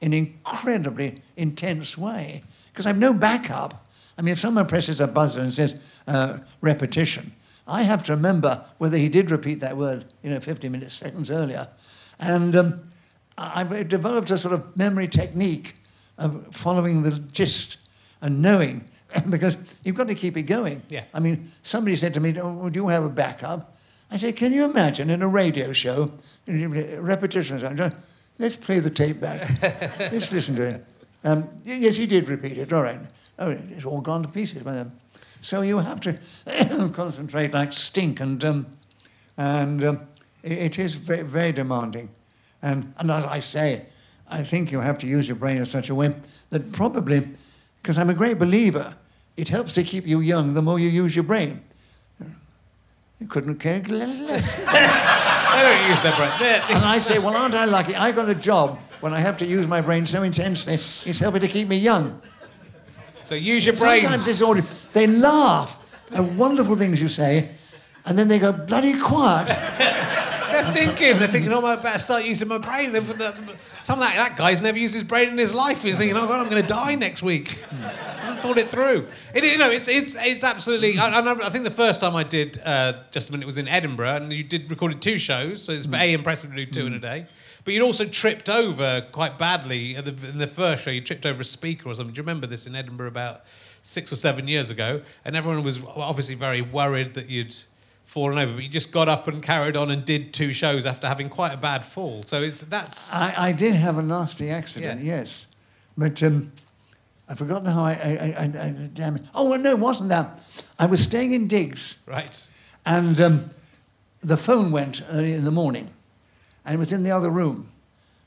in an incredibly intense way, because I've no backup. I mean, if someone presses a buzzer and says, repetition, I have to remember whether he did repeat that word, 50 minutes, seconds earlier. And I've developed a sort of memory technique of following the gist and knowing, because you've got to keep it going. Yeah. I mean, somebody said to me, oh, do you have a backup? I said, can you imagine in a radio show, repetition, let's play the tape back. Let's listen to it. Yes, he did repeat it, all right. Oh, it's all gone to pieces by then. So you have to concentrate like stink, and it is very, very demanding. And as I say, I think you have to use your brain in such a way that probably, because I'm a great believer, it helps to keep you young the more you use your brain. You couldn't care less. They don't use their brain. And I say, well, aren't I lucky? I got a job when I have to use my brain so intensely, it's helping to keep me young. So use your brains. Sometimes this audience, they laugh at wonderful things you say, and then they go bloody quiet. They're thinking, oh, I better start using my brain. That guy's never used his brain in his life. He's thinking, oh God, I'm going to die next week. I haven't thought it through. It's absolutely. I think the first time I did Just a Minute was in Edinburgh, and you recorded two shows, so it's impressive to do two in a day. But you'd also tripped over quite badly in the first show. You tripped over a speaker or something. Do you remember this in Edinburgh about 6 or 7 years ago? And everyone was obviously very worried that you'd fallen over, but you just got up and carried on and did two shows after having quite a bad fall. So that's... I did have a nasty accident, yes. But I've forgotten how I damn it. Oh, well, no, it wasn't that. I was staying in Diggs. Right. And the phone went early in the morning. And it was in the other room.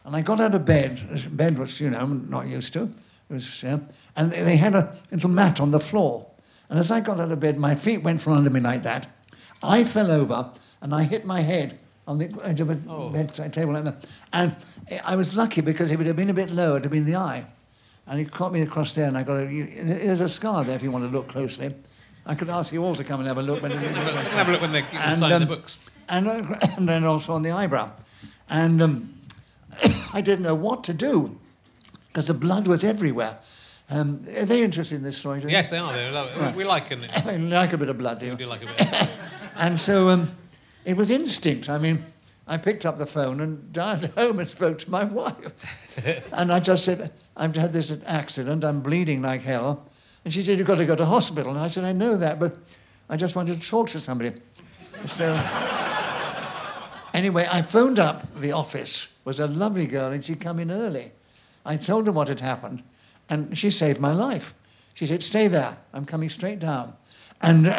And I got out of bed. This bed was, I'm not used to. It was, and they had a little mat on the floor. And as I got out of bed, my feet went from under me like that. I fell over, and I hit my head on the edge of a bedside table like that. And I was lucky, because if it had been a bit lower, it would have been the eye. And it caught me across there, and I got there's a scar there if you want to look closely. I could ask you all to come and have a look. Have a look when they sign the books. And then also on the eyebrow. And I didn't know what to do, because the blood was everywhere. Are they interested in this story? Yes, they are. They love it. Right. We like it. We like a bit of blood, do you? We do like a bit of blood. And so it was instinct. I mean, I picked up the phone and dialed home and spoke to my wife. And I just said, I've had this accident, I'm bleeding like hell. And she said, you've got to go to hospital. And I said, I know that, but I just wanted to talk to somebody. So... Anyway, I phoned up the office. It was a lovely girl, and she'd come in early. I told her what had happened, and she saved my life. She said, stay there. I'm coming straight down. And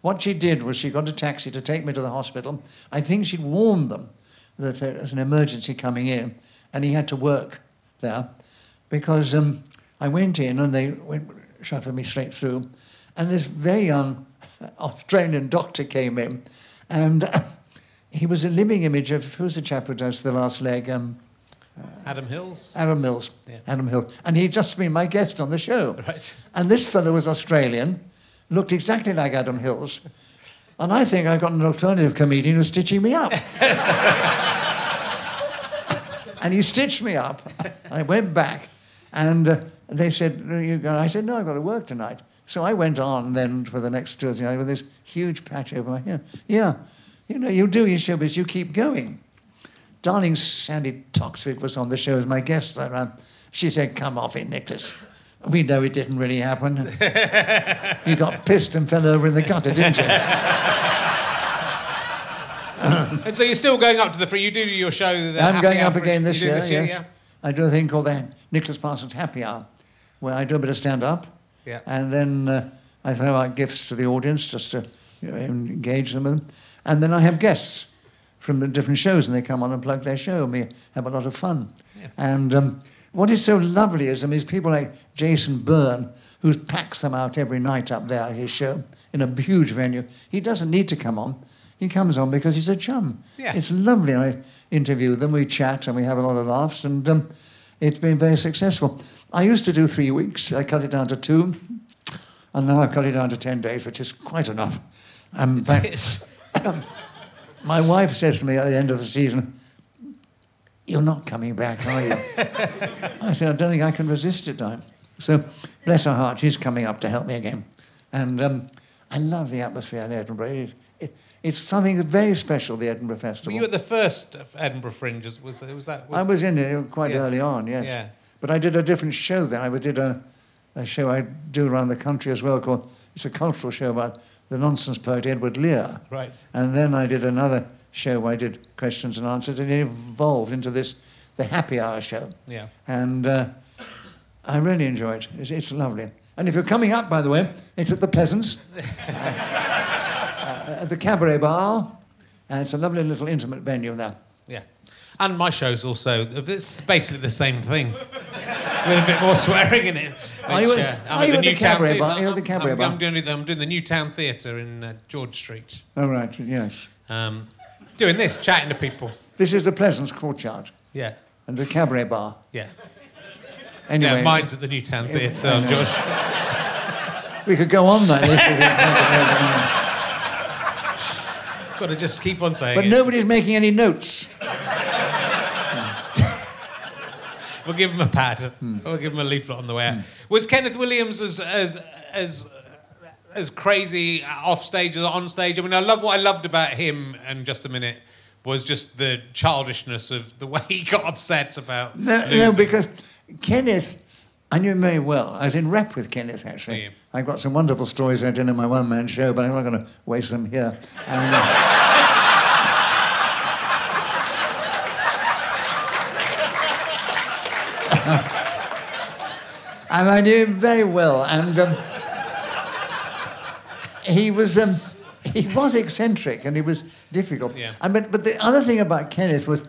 what she did was she got a taxi to take me to the hospital. I think she'd warned them that there was an emergency coming in, and he had to work there, because I went in, and they shuffled me straight through. And this very young Australian doctor came in, and... he was a living image of, who's the chap who does The Last Leg? Adam Hills? Adam Mills. Yeah. Adam Hills. And he'd just been my guest on the show. Right. And this fellow was Australian, looked exactly like Adam Hills, and I think I got an alternative comedian who's stitching me up. And he stitched me up. I went back, and they said, you go. I said, no, I've got to work tonight. So I went on then for the next 2 or 3 nights with this huge patch over my hair. Yeah. You do your show because you keep going. Darling Sandy Toksvig was on the show as my guest that round. She said, come off it, Nicholas. We know it didn't really happen. You got pissed and fell over in the gutter, didn't you? And so you're still going up to the free. You do your show. I'm going up again this year, yes. Yeah. I do a thing called the Nicholas Parsons Happy Hour, where I do a bit of stand-up, and then I throw out gifts to the audience just to engage them with them. And then I have guests from different shows, and they come on and plug their show, and we have a lot of fun. Yeah. And what is so lovely is, I mean, people like Jason Byrne, who packs them out every night up there, his show, in a huge venue. He doesn't need to come on. He comes on because he's a chum. Yeah. It's lovely. I interview them, we chat, and we have a lot of laughs, and it's been very successful. I used to do 3 weeks. I cut it down to 2, and now I've cut it down to 10 days, which is quite enough. My wife says to me at the end of the season, "You're not coming back, are you?" I said, "I don't think I can resist it, Diane." So, bless her heart, she's coming up to help me again. And I love the atmosphere in Edinburgh. It's something very special, the Edinburgh Festival. Were you at the first Edinburgh Fringe? I was in it quite early on, yes. Yeah. But I did a different show then. I did a show I do around the country as well called... It's a cultural show about the nonsense poet Edward Lear. Right. And then I did another show where I did questions and answers, and it evolved into this, the happy hour show. Yeah. And I really enjoy it. It's lovely. And if you're coming up, by the way, it's at the Pleasance. At the Cabaret Bar, and it's a lovely little intimate venue there. Yeah. And my show's also, it's basically the same thing, with a bit more swearing in it. Are you at the Cabaret Bar? I'm doing the Newtown Theatre in George Street. Oh, right, yes. Doing this, chatting to people. This is the Pleasance Courtyard. Yeah. And the Cabaret Bar. Yeah. Anyway. Yeah, mine's at the Newtown Theatre, George. We could go on like this. Got to just keep on saying But nobody's making any notes. We'll give him a pad. We'll give him a leaflet on the way out. Was Kenneth Williams as crazy off stage as on stage? I mean, what I loved about him and Just a Minute was just the childishness of the way he got upset about No, because Kenneth, I knew him very well. I was in rep with Kenneth, actually. Yeah. I've got some wonderful stories I did in my one-man show, but I'm not going to waste them here. And, and I knew him very well, and he was eccentric and he was difficult. Yeah. I mean, but the other thing about Kenneth was,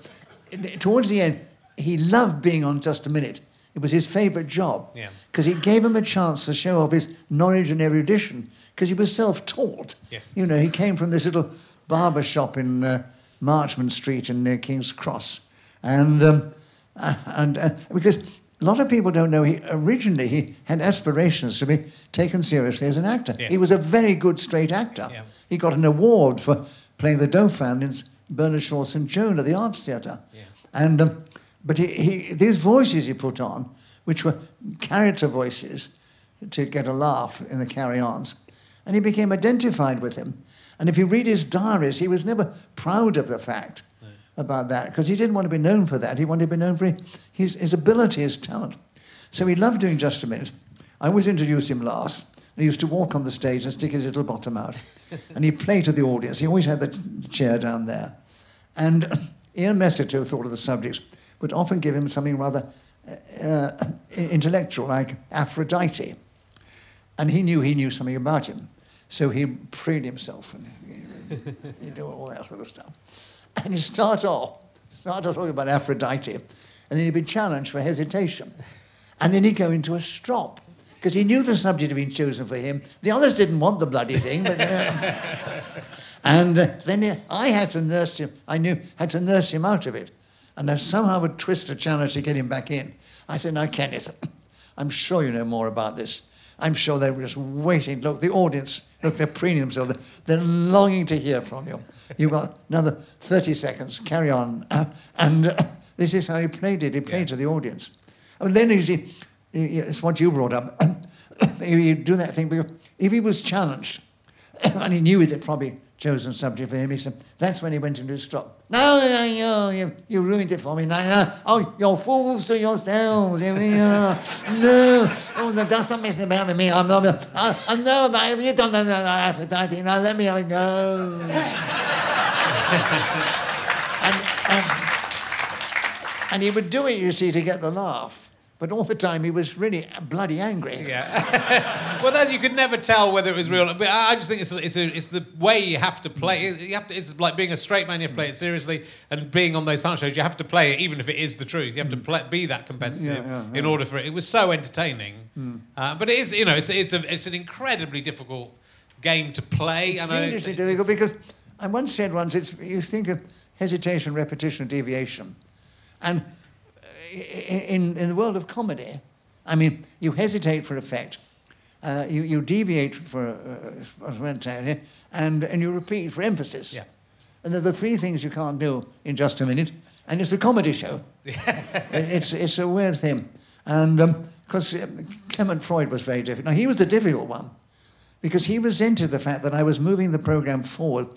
towards the end, he loved being on Just a Minute. It was his favourite job, because it gave him a chance to show off his knowledge and erudition, because he was self-taught. Yes. You know, he came from this little barber shop in Marchmont Street in near King's Cross. And because a lot of people don't know, originally he had aspirations to be taken seriously as an actor. Yeah. He was a very good straight actor. Yeah. He got an award for playing the Dauphin in Bernard Shaw St. Joan at the Arts Theatre. Yeah. And... But these voices he put on, which were character voices to get a laugh in the carry-ons, and he became identified with him. And if you read his diaries, he was never proud of the fact about that, because he didn't want to be known for that. He wanted to be known for his ability, his talent. So he loved doing Just a Minute. I always introduced him last, and he used to walk on the stage and stick his little bottom out. And he'd play to the audience. He always had the chair down there. And Ian Messiter thought of the subjects, would often give him something rather intellectual, like Aphrodite. And he knew something about him. So he preened himself and he'd do all that sort of stuff. And he'd start off talking about Aphrodite, and then he'd be challenged for hesitation. And then he'd go into a strop, because he knew the subject had been chosen for him. The others didn't want the bloody thing, but... I had to nurse him. I knew, had to nurse him out of it. And I somehow would twist a challenge to get him back in. I said, "Now, Kenneth, I'm sure you know more about this. I'm sure they were just waiting. Look, the audience, look, they're preening themselves. They're longing to hear from you. You've got another 30 seconds. Carry on." And this is how he played it. He played to the audience. And then, you see, it's what you brought up. You do that thing, because if he was challenged, and he knew it probably... chosen subject for him, he said, that's when he went into his strop. No, you ruined it for me. No, you're fools to yourselves. That's not messing about with me. I'm not. I know, but if you don't know Aphrodite, now let me have a go. And he would do it, you see, to get the laugh. But all the time he was really bloody angry. Yeah. Well, that you could never tell whether it was real. But I just think it's the way you have to play. You have to, it's like being a straight man. You have to play it seriously, and being on those panel shows, you have to play it even if it is the truth. You have to play, be that competitive in order for it. It was so entertaining. But it is, you know, it's an incredibly difficult game to play. It's seriously difficult because I once said you think of hesitation, repetition, deviation, and. In the world of comedy, I mean, you hesitate for effect, you deviate for and you repeat for emphasis. Yeah. And there are the three things you can't do in Just a Minute, and it's a comedy show. It's a weird thing. And because Clement Freud was very difficult. Now, he was the difficult one because he resented the fact that I was moving the programme forward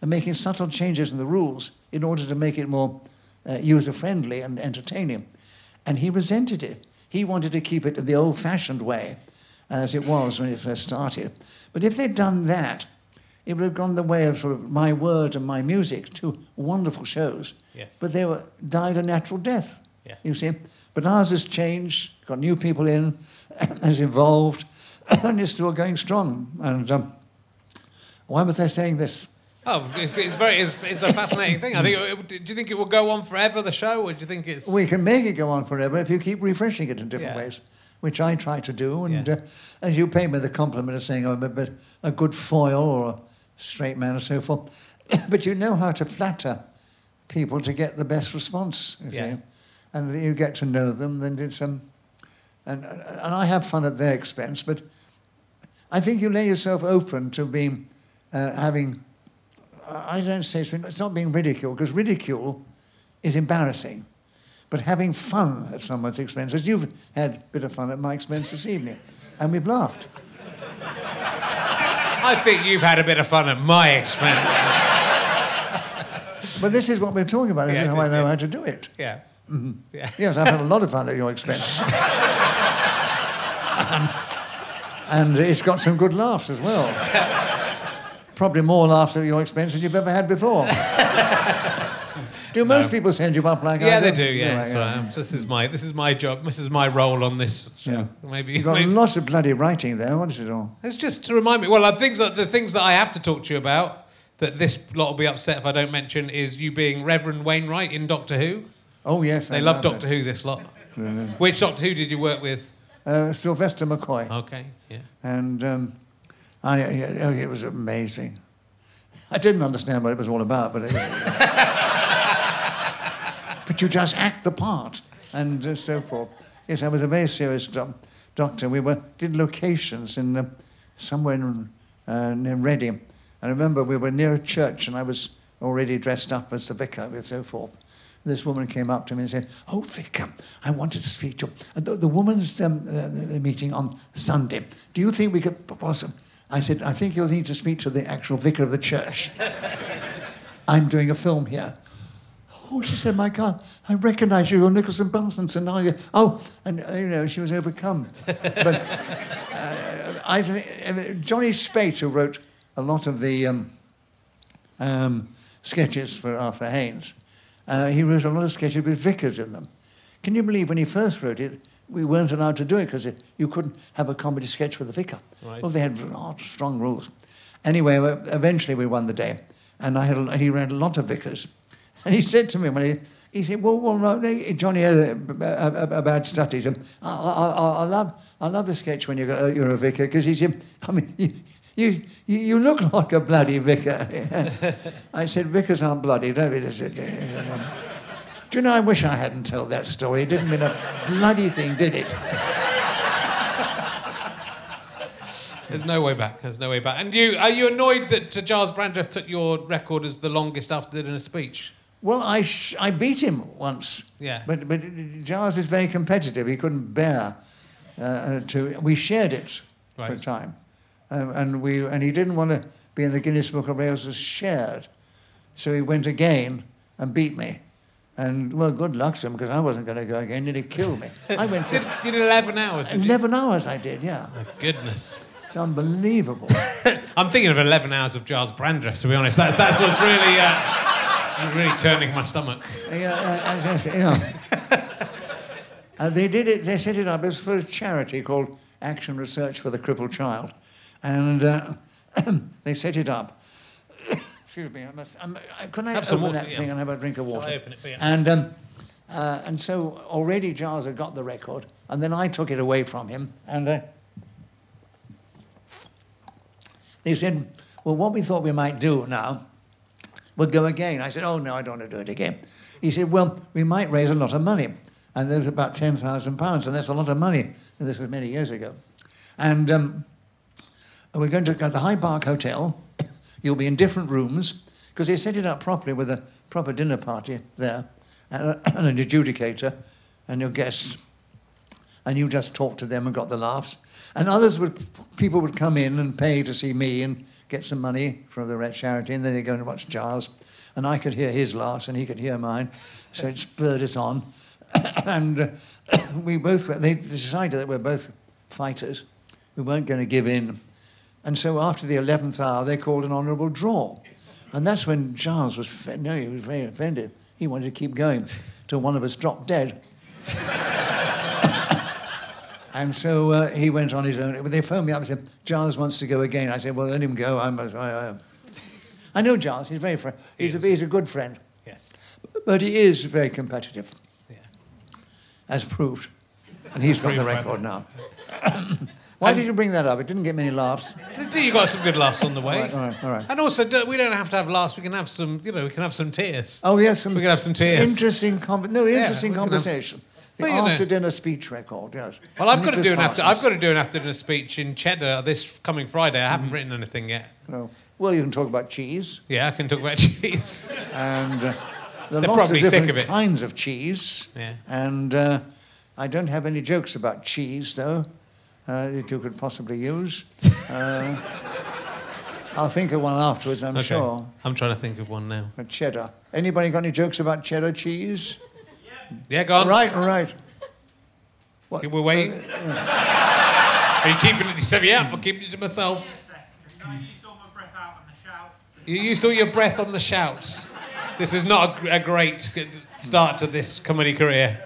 and making subtle changes in the rules in order to make it more user-friendly and entertaining. And he resented it. He wanted to keep it the old-fashioned way, as it was when it first started. But if they'd done that, it would have gone the way of sort of My Word and My Music, two wonderful shows. Yes. But they were died a natural death, yeah. You see. But ours has changed, got new people in, has evolved, and it's still going strong. And why was I saying this? Oh, it's a fascinating thing. I think. Do you think it will go on forever, the show, or do you think it's? We can make it go on forever if you keep refreshing it in different ways, which I try to do. And as you pay me the compliment of saying, I'm a good foil or a straight man and so forth, but you know how to flatter people to get the best response. You see? And you get to know them, and it's and I have fun at their expense, but I think you lay yourself open to being having. I don't say it's not being ridiculed, because ridicule is embarrassing. But having fun at someone's expense, as you've had a bit of fun at my expense this evening, and we've laughed. I think you've had a bit of fun at my expense. But this is what we're talking about. This is how I know how to do it. Yeah. Mm-hmm. Yes, I've had a lot of fun at your expense. And it's got some good laughs as well. Probably more laughs at your expense than you've ever had before. Do most people send you up like I do? They do, yeah. This is my job. This is my role on this show. Yeah. Maybe you've got a lot of bloody writing there, what is it all? It's just to remind me. Well, the things that I have to talk to you about that this lot will be upset if I don't mention is you being Reverend Wainwright in Doctor Who. Oh yes, they love Doctor Who. This lot. Which Doctor Who did you work with? Sylvester McCoy. Okay. Yeah. And. It was amazing. I didn't understand what it was all about, but but you just act the part and so forth. Yes, I was a very serious doctor. We did locations in somewhere in, near Reading. I remember we were near a church, and I was already dressed up as the vicar and so forth. And this woman came up to me and said, "Oh, vicar, I wanted to speak to you. The woman's meeting on Sunday. Do you think we could possibly?" I said, "I think you'll need to speak to the actual vicar of the church. I'm doing a film here." "Oh," she said, "my God, I recognise you. You're Nicholas Parsons." And I, oh, and you know, she was overcome. But Johnny Speight, who wrote a lot of the sketches for Arthur Haynes, he wrote a lot of sketches with vicars in them. Can you believe when he first wrote it, we weren't allowed to do it because you couldn't have a comedy sketch with a vicar. Right. Well, they had strong rules. Anyway, eventually we won the day, and he ran a lot of vicars. And he said to me, he said, well, Johnny had a bad stutter. He said, I love the sketch when you're a vicar, because he said, I mean, you look like a bloody vicar. I said, vicars aren't bloody, don't we? Do you know, I wish I hadn't told that story. It didn't mean a bloody thing, did it? There's no way back. There's no way back. And are you annoyed that Giles Brandreth took your record as the longest after doing a speech? Well, I beat him once. Yeah. But Giles is very competitive. He couldn't bear to... We shared it for a time. And he didn't want to be in the Guinness Book of Wales as shared. So he went again and beat me. And, well, good luck to him, because I wasn't going to go again. Nearly killed me. I went for... You did 11 hours, did you? 11 hours I did, yeah. My goodness. It's unbelievable. I'm thinking of 11 hours of Giles Brandreth, to be honest. That's what's really... it's really turning my stomach. Yeah. And they did it, they set it up, it was for a charity called Action Research for the Crippled Child. And they set it up. Excuse me, I must... Couldn't I have open water, that thing and have a drink of water? Shall I open it for you? And so already Giles had got the record, and then I took it away from him, and they said, well, what we thought we might do now would go again. I said, oh, no, I don't want to do it again. He said, well, we might raise a lot of money. And there was about £10,000, and that's a lot of money. And this was many years ago. And we're going to go to the High Park Hotel. You'll be in different rooms, because they set it up properly with a proper dinner party there, and an adjudicator, and your guests. And you just talked to them and got the laughs. And others would, people would come in and pay to see me and get some money from the Red Charity, and then they'd go and watch Giles. And I could hear his laughs, and he could hear mine. So it spurred us on. And we both were, they decided that we're both fighters. We weren't going to give in. And so after the 11th hour, they called an honourable draw. And that's when Giles was, no, he was very offended. He wanted to keep going till one of us dropped dead. And so he went on his own. They phoned me up and said, Giles wants to go again. I said, well, let him go. I know Giles, he's very friend. He's a good friend. Yes. But he is very competitive. As proved. And he's got the record now. Why did you bring that up? It didn't get many laughs. You got some good laughs on the way. All right. And also, we don't have to have laughs. We can have some, you know, we can have some tears. Oh, yes. We can have some tears. Interesting conversation. The after-dinner speech record, yes. Well, I've got to do an after-dinner speech in Cheddar this coming Friday. I haven't written anything yet. No. Well, you can talk about cheese. Yeah, I can talk about cheese. And... They're probably sick of it. There are lots of different kinds of cheese, yeah. And I don't have any jokes about cheese, though, that you could possibly use. I'll think of one afterwards, I'm sure. I'm trying to think of one now. But cheddar. Anybody got any jokes about cheddar cheese? Yeah, go on. All right. What? We'll wait. Are you keeping it? He said, yeah, I'll keep it to myself. I used all my breath out on the shout. You used all your breath on the shout. This is not a great start to this comedy career.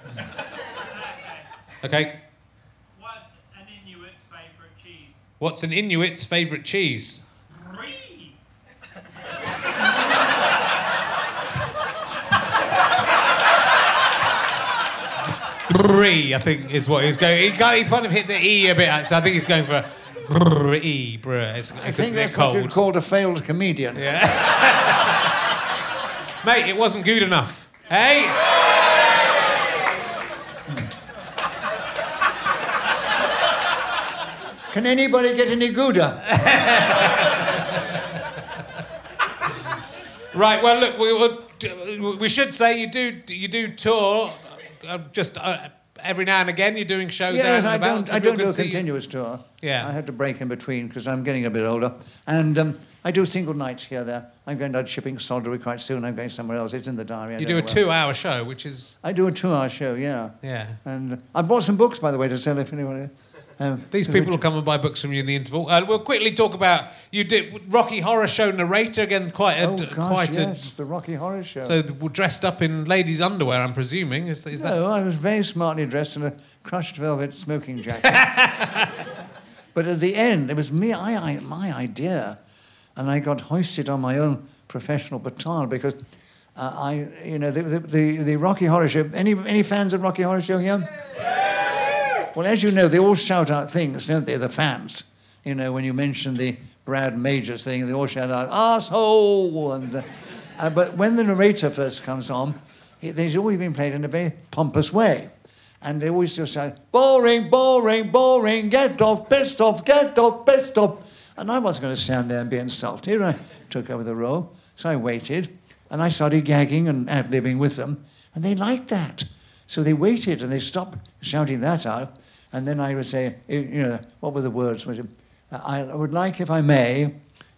Okay. What's an Inuit's favourite cheese? What's an Inuit's favourite cheese? Brie. Brie, I think, is what he was going. He kind of hit the E a bit, so I think he's going for brie. I think that's what you'd call a failed comedian. Yeah. Mate, it wasn't good enough. Hey? Can anybody get any Gouda? Right, well, look, we should say you do tour just every now and again. You're doing shows out and about. Yes, I don't do a continuous tour. Yeah. I had to break in between because I'm getting a bit older. And... I do single nights here, there. I'm going down to Chipping Sodbury quite soon. I'm going somewhere else. It's in the diary. You do a two-hour show, which is... I do a two-hour show, yeah. Yeah. And I bought some books, by the way, to sell if anyone... These people will come and buy books from you in the interval. We'll quickly talk about... You did Rocky Horror Show narrator, again, quite a... the Rocky Horror Show. So we're dressed up in ladies' underwear, I'm presuming. No, I was very smartly dressed in a crushed velvet smoking jacket. But at the end, it was me, my idea... And I got hoisted on my own professional baton because the Rocky Horror Show. Any fans of Rocky Horror Show here? Yeah. Well, as you know, they all shout out things, don't they? The fans. You know, when you mention the Brad Majors thing, they all shout out "arsehole." And but when the narrator first comes on, they've always been played in a very pompous way, and they always just shout "boring, boring, boring, get off, pissed off, get off, pissed off." And I wasn't going to stand there and be insulted. I took over the role, so I waited. And I started gagging and ad-libbing with them. And they liked that. So they waited and they stopped shouting that out. And then I would say, what were the words? I would like if I may.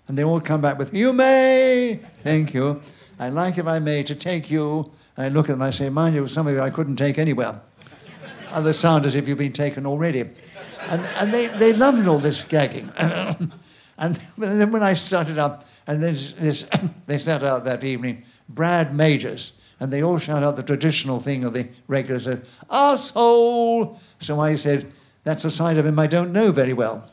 And they all come back with, you may. Thank you. I'd like if I may to take you. And I look at them and I say, mind you, some of you I couldn't take anywhere. Other sound as if you've been taken already. And they loved all this gagging. And then when I started up, and then they sat out that evening, Brad Majors and they all shout out the traditional thing of the regular, said, "Asshole!" So I said, "That's a side of him I don't know very well."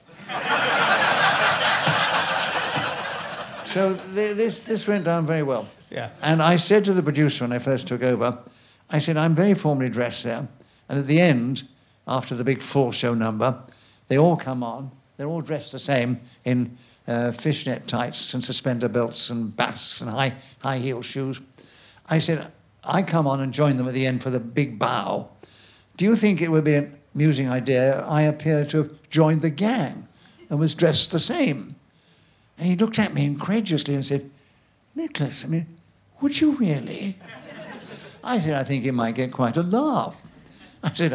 So this went down very well. Yeah. And I said to the producer when I first took over, I said, "I'm very formally dressed there." And at the end, after the big four-show number, they all come on. They're all dressed the same in fishnet tights and suspender belts and basques and high heel shoes. I said, "I come on and join them at the end for the big bow. Do you think it would be an amusing idea? I appear to have joined the gang and was dressed the same." And he looked at me incredulously and said, "Nicholas, I mean, would you really?" I said, "I think it might get quite a laugh." I said,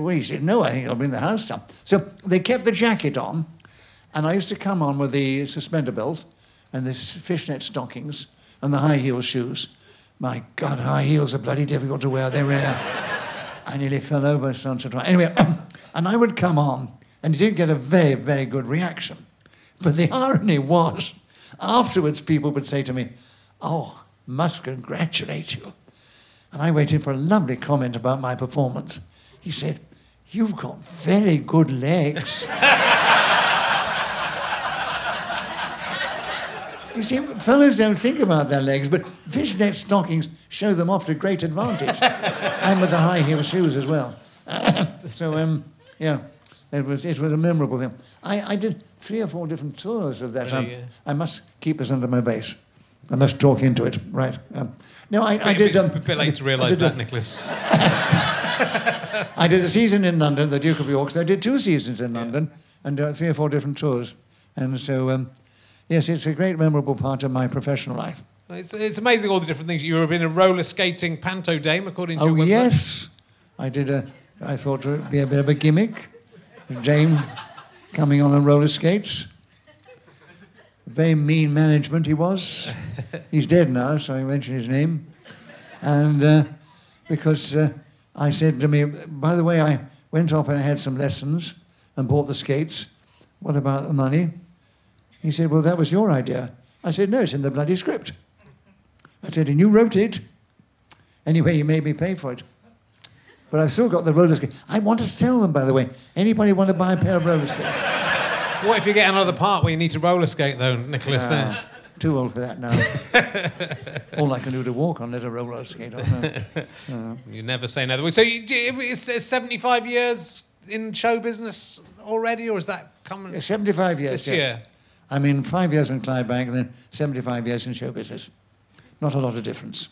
"Well," he said, "no, I think it'll bring the house down." So they kept the jacket on, and I used to come on with the suspender belt and the fishnet stockings and the high heel shoes. My God, high heels are bloody difficult to wear. They're rare. I nearly fell over once or twice. Anyway, and I would come on, and you did get a very, very good reaction. But the irony was, afterwards people would say to me, "Oh, must congratulate you." And I waited for a lovely comment about my performance. He said, "You've got very good legs." You see, fellows don't think about their legs, but fishnet stockings show them off to great advantage. And with the high heel shoes as well. So, yeah, it was a memorable thing. I did 3 or 4 different tours of that. Really, yeah. I must keep this under my base. I must talk into it, right? No, I did. It's a bit late to realise that, Nicholas. I did a season in London, the Duke of York's. I did 2 seasons in London, and 3 or 4 different tours. And so, yes, it's a great memorable part of my professional life. It's amazing all the different things. You were in a roller skating panto dame, according to your website. Yes, I did. I thought it would be a bit of a gimmick, a dame coming on roller skates. Very mean management he was. He's dead now, so I mention his name. And because I said to me, "By the way, I went off and I had some lessons and bought the skates. What about the money?" He said, "Well, that was your idea." I said, "No, it's in the bloody script." I said, "And you wrote it. Anyway, you made me pay for it. But I've still got the roller skates. I want to sell them, by the way. Anybody want to buy a pair of roller skates?" What if you get another part where you need to roller skate, though, Nicholas? Too old for that now. All I can do to walk on, let a roller skate on. You never say no. So it's 75 years in show business already, or is that coming? 75 years, this year? I mean, 5 years in Clydebank and then 75 years in show business. Not a lot of difference.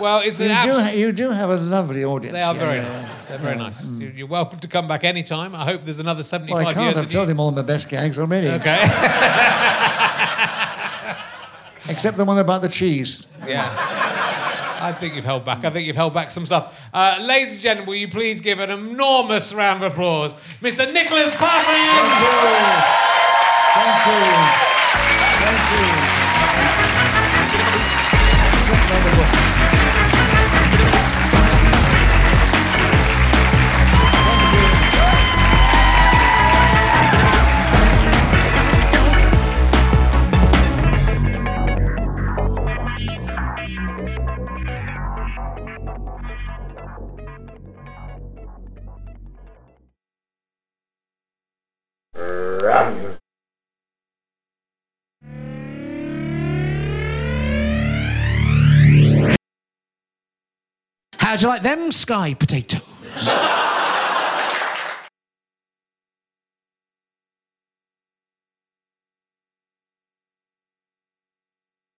Well, it's you do have a lovely audience. They are very nice. They're very nice. Mm. You're welcome to come back any time. I hope there's another 75 years. Well, I can't. I've told him all my best gags already. Okay. Except the one about the cheese. Yeah. I think you've held back. I think you've held back some stuff. Ladies and gentlemen, will you please give an enormous round of applause, Mr. Nicholas Parsons. Thank you. Thank you. How'd you like them sky potatoes?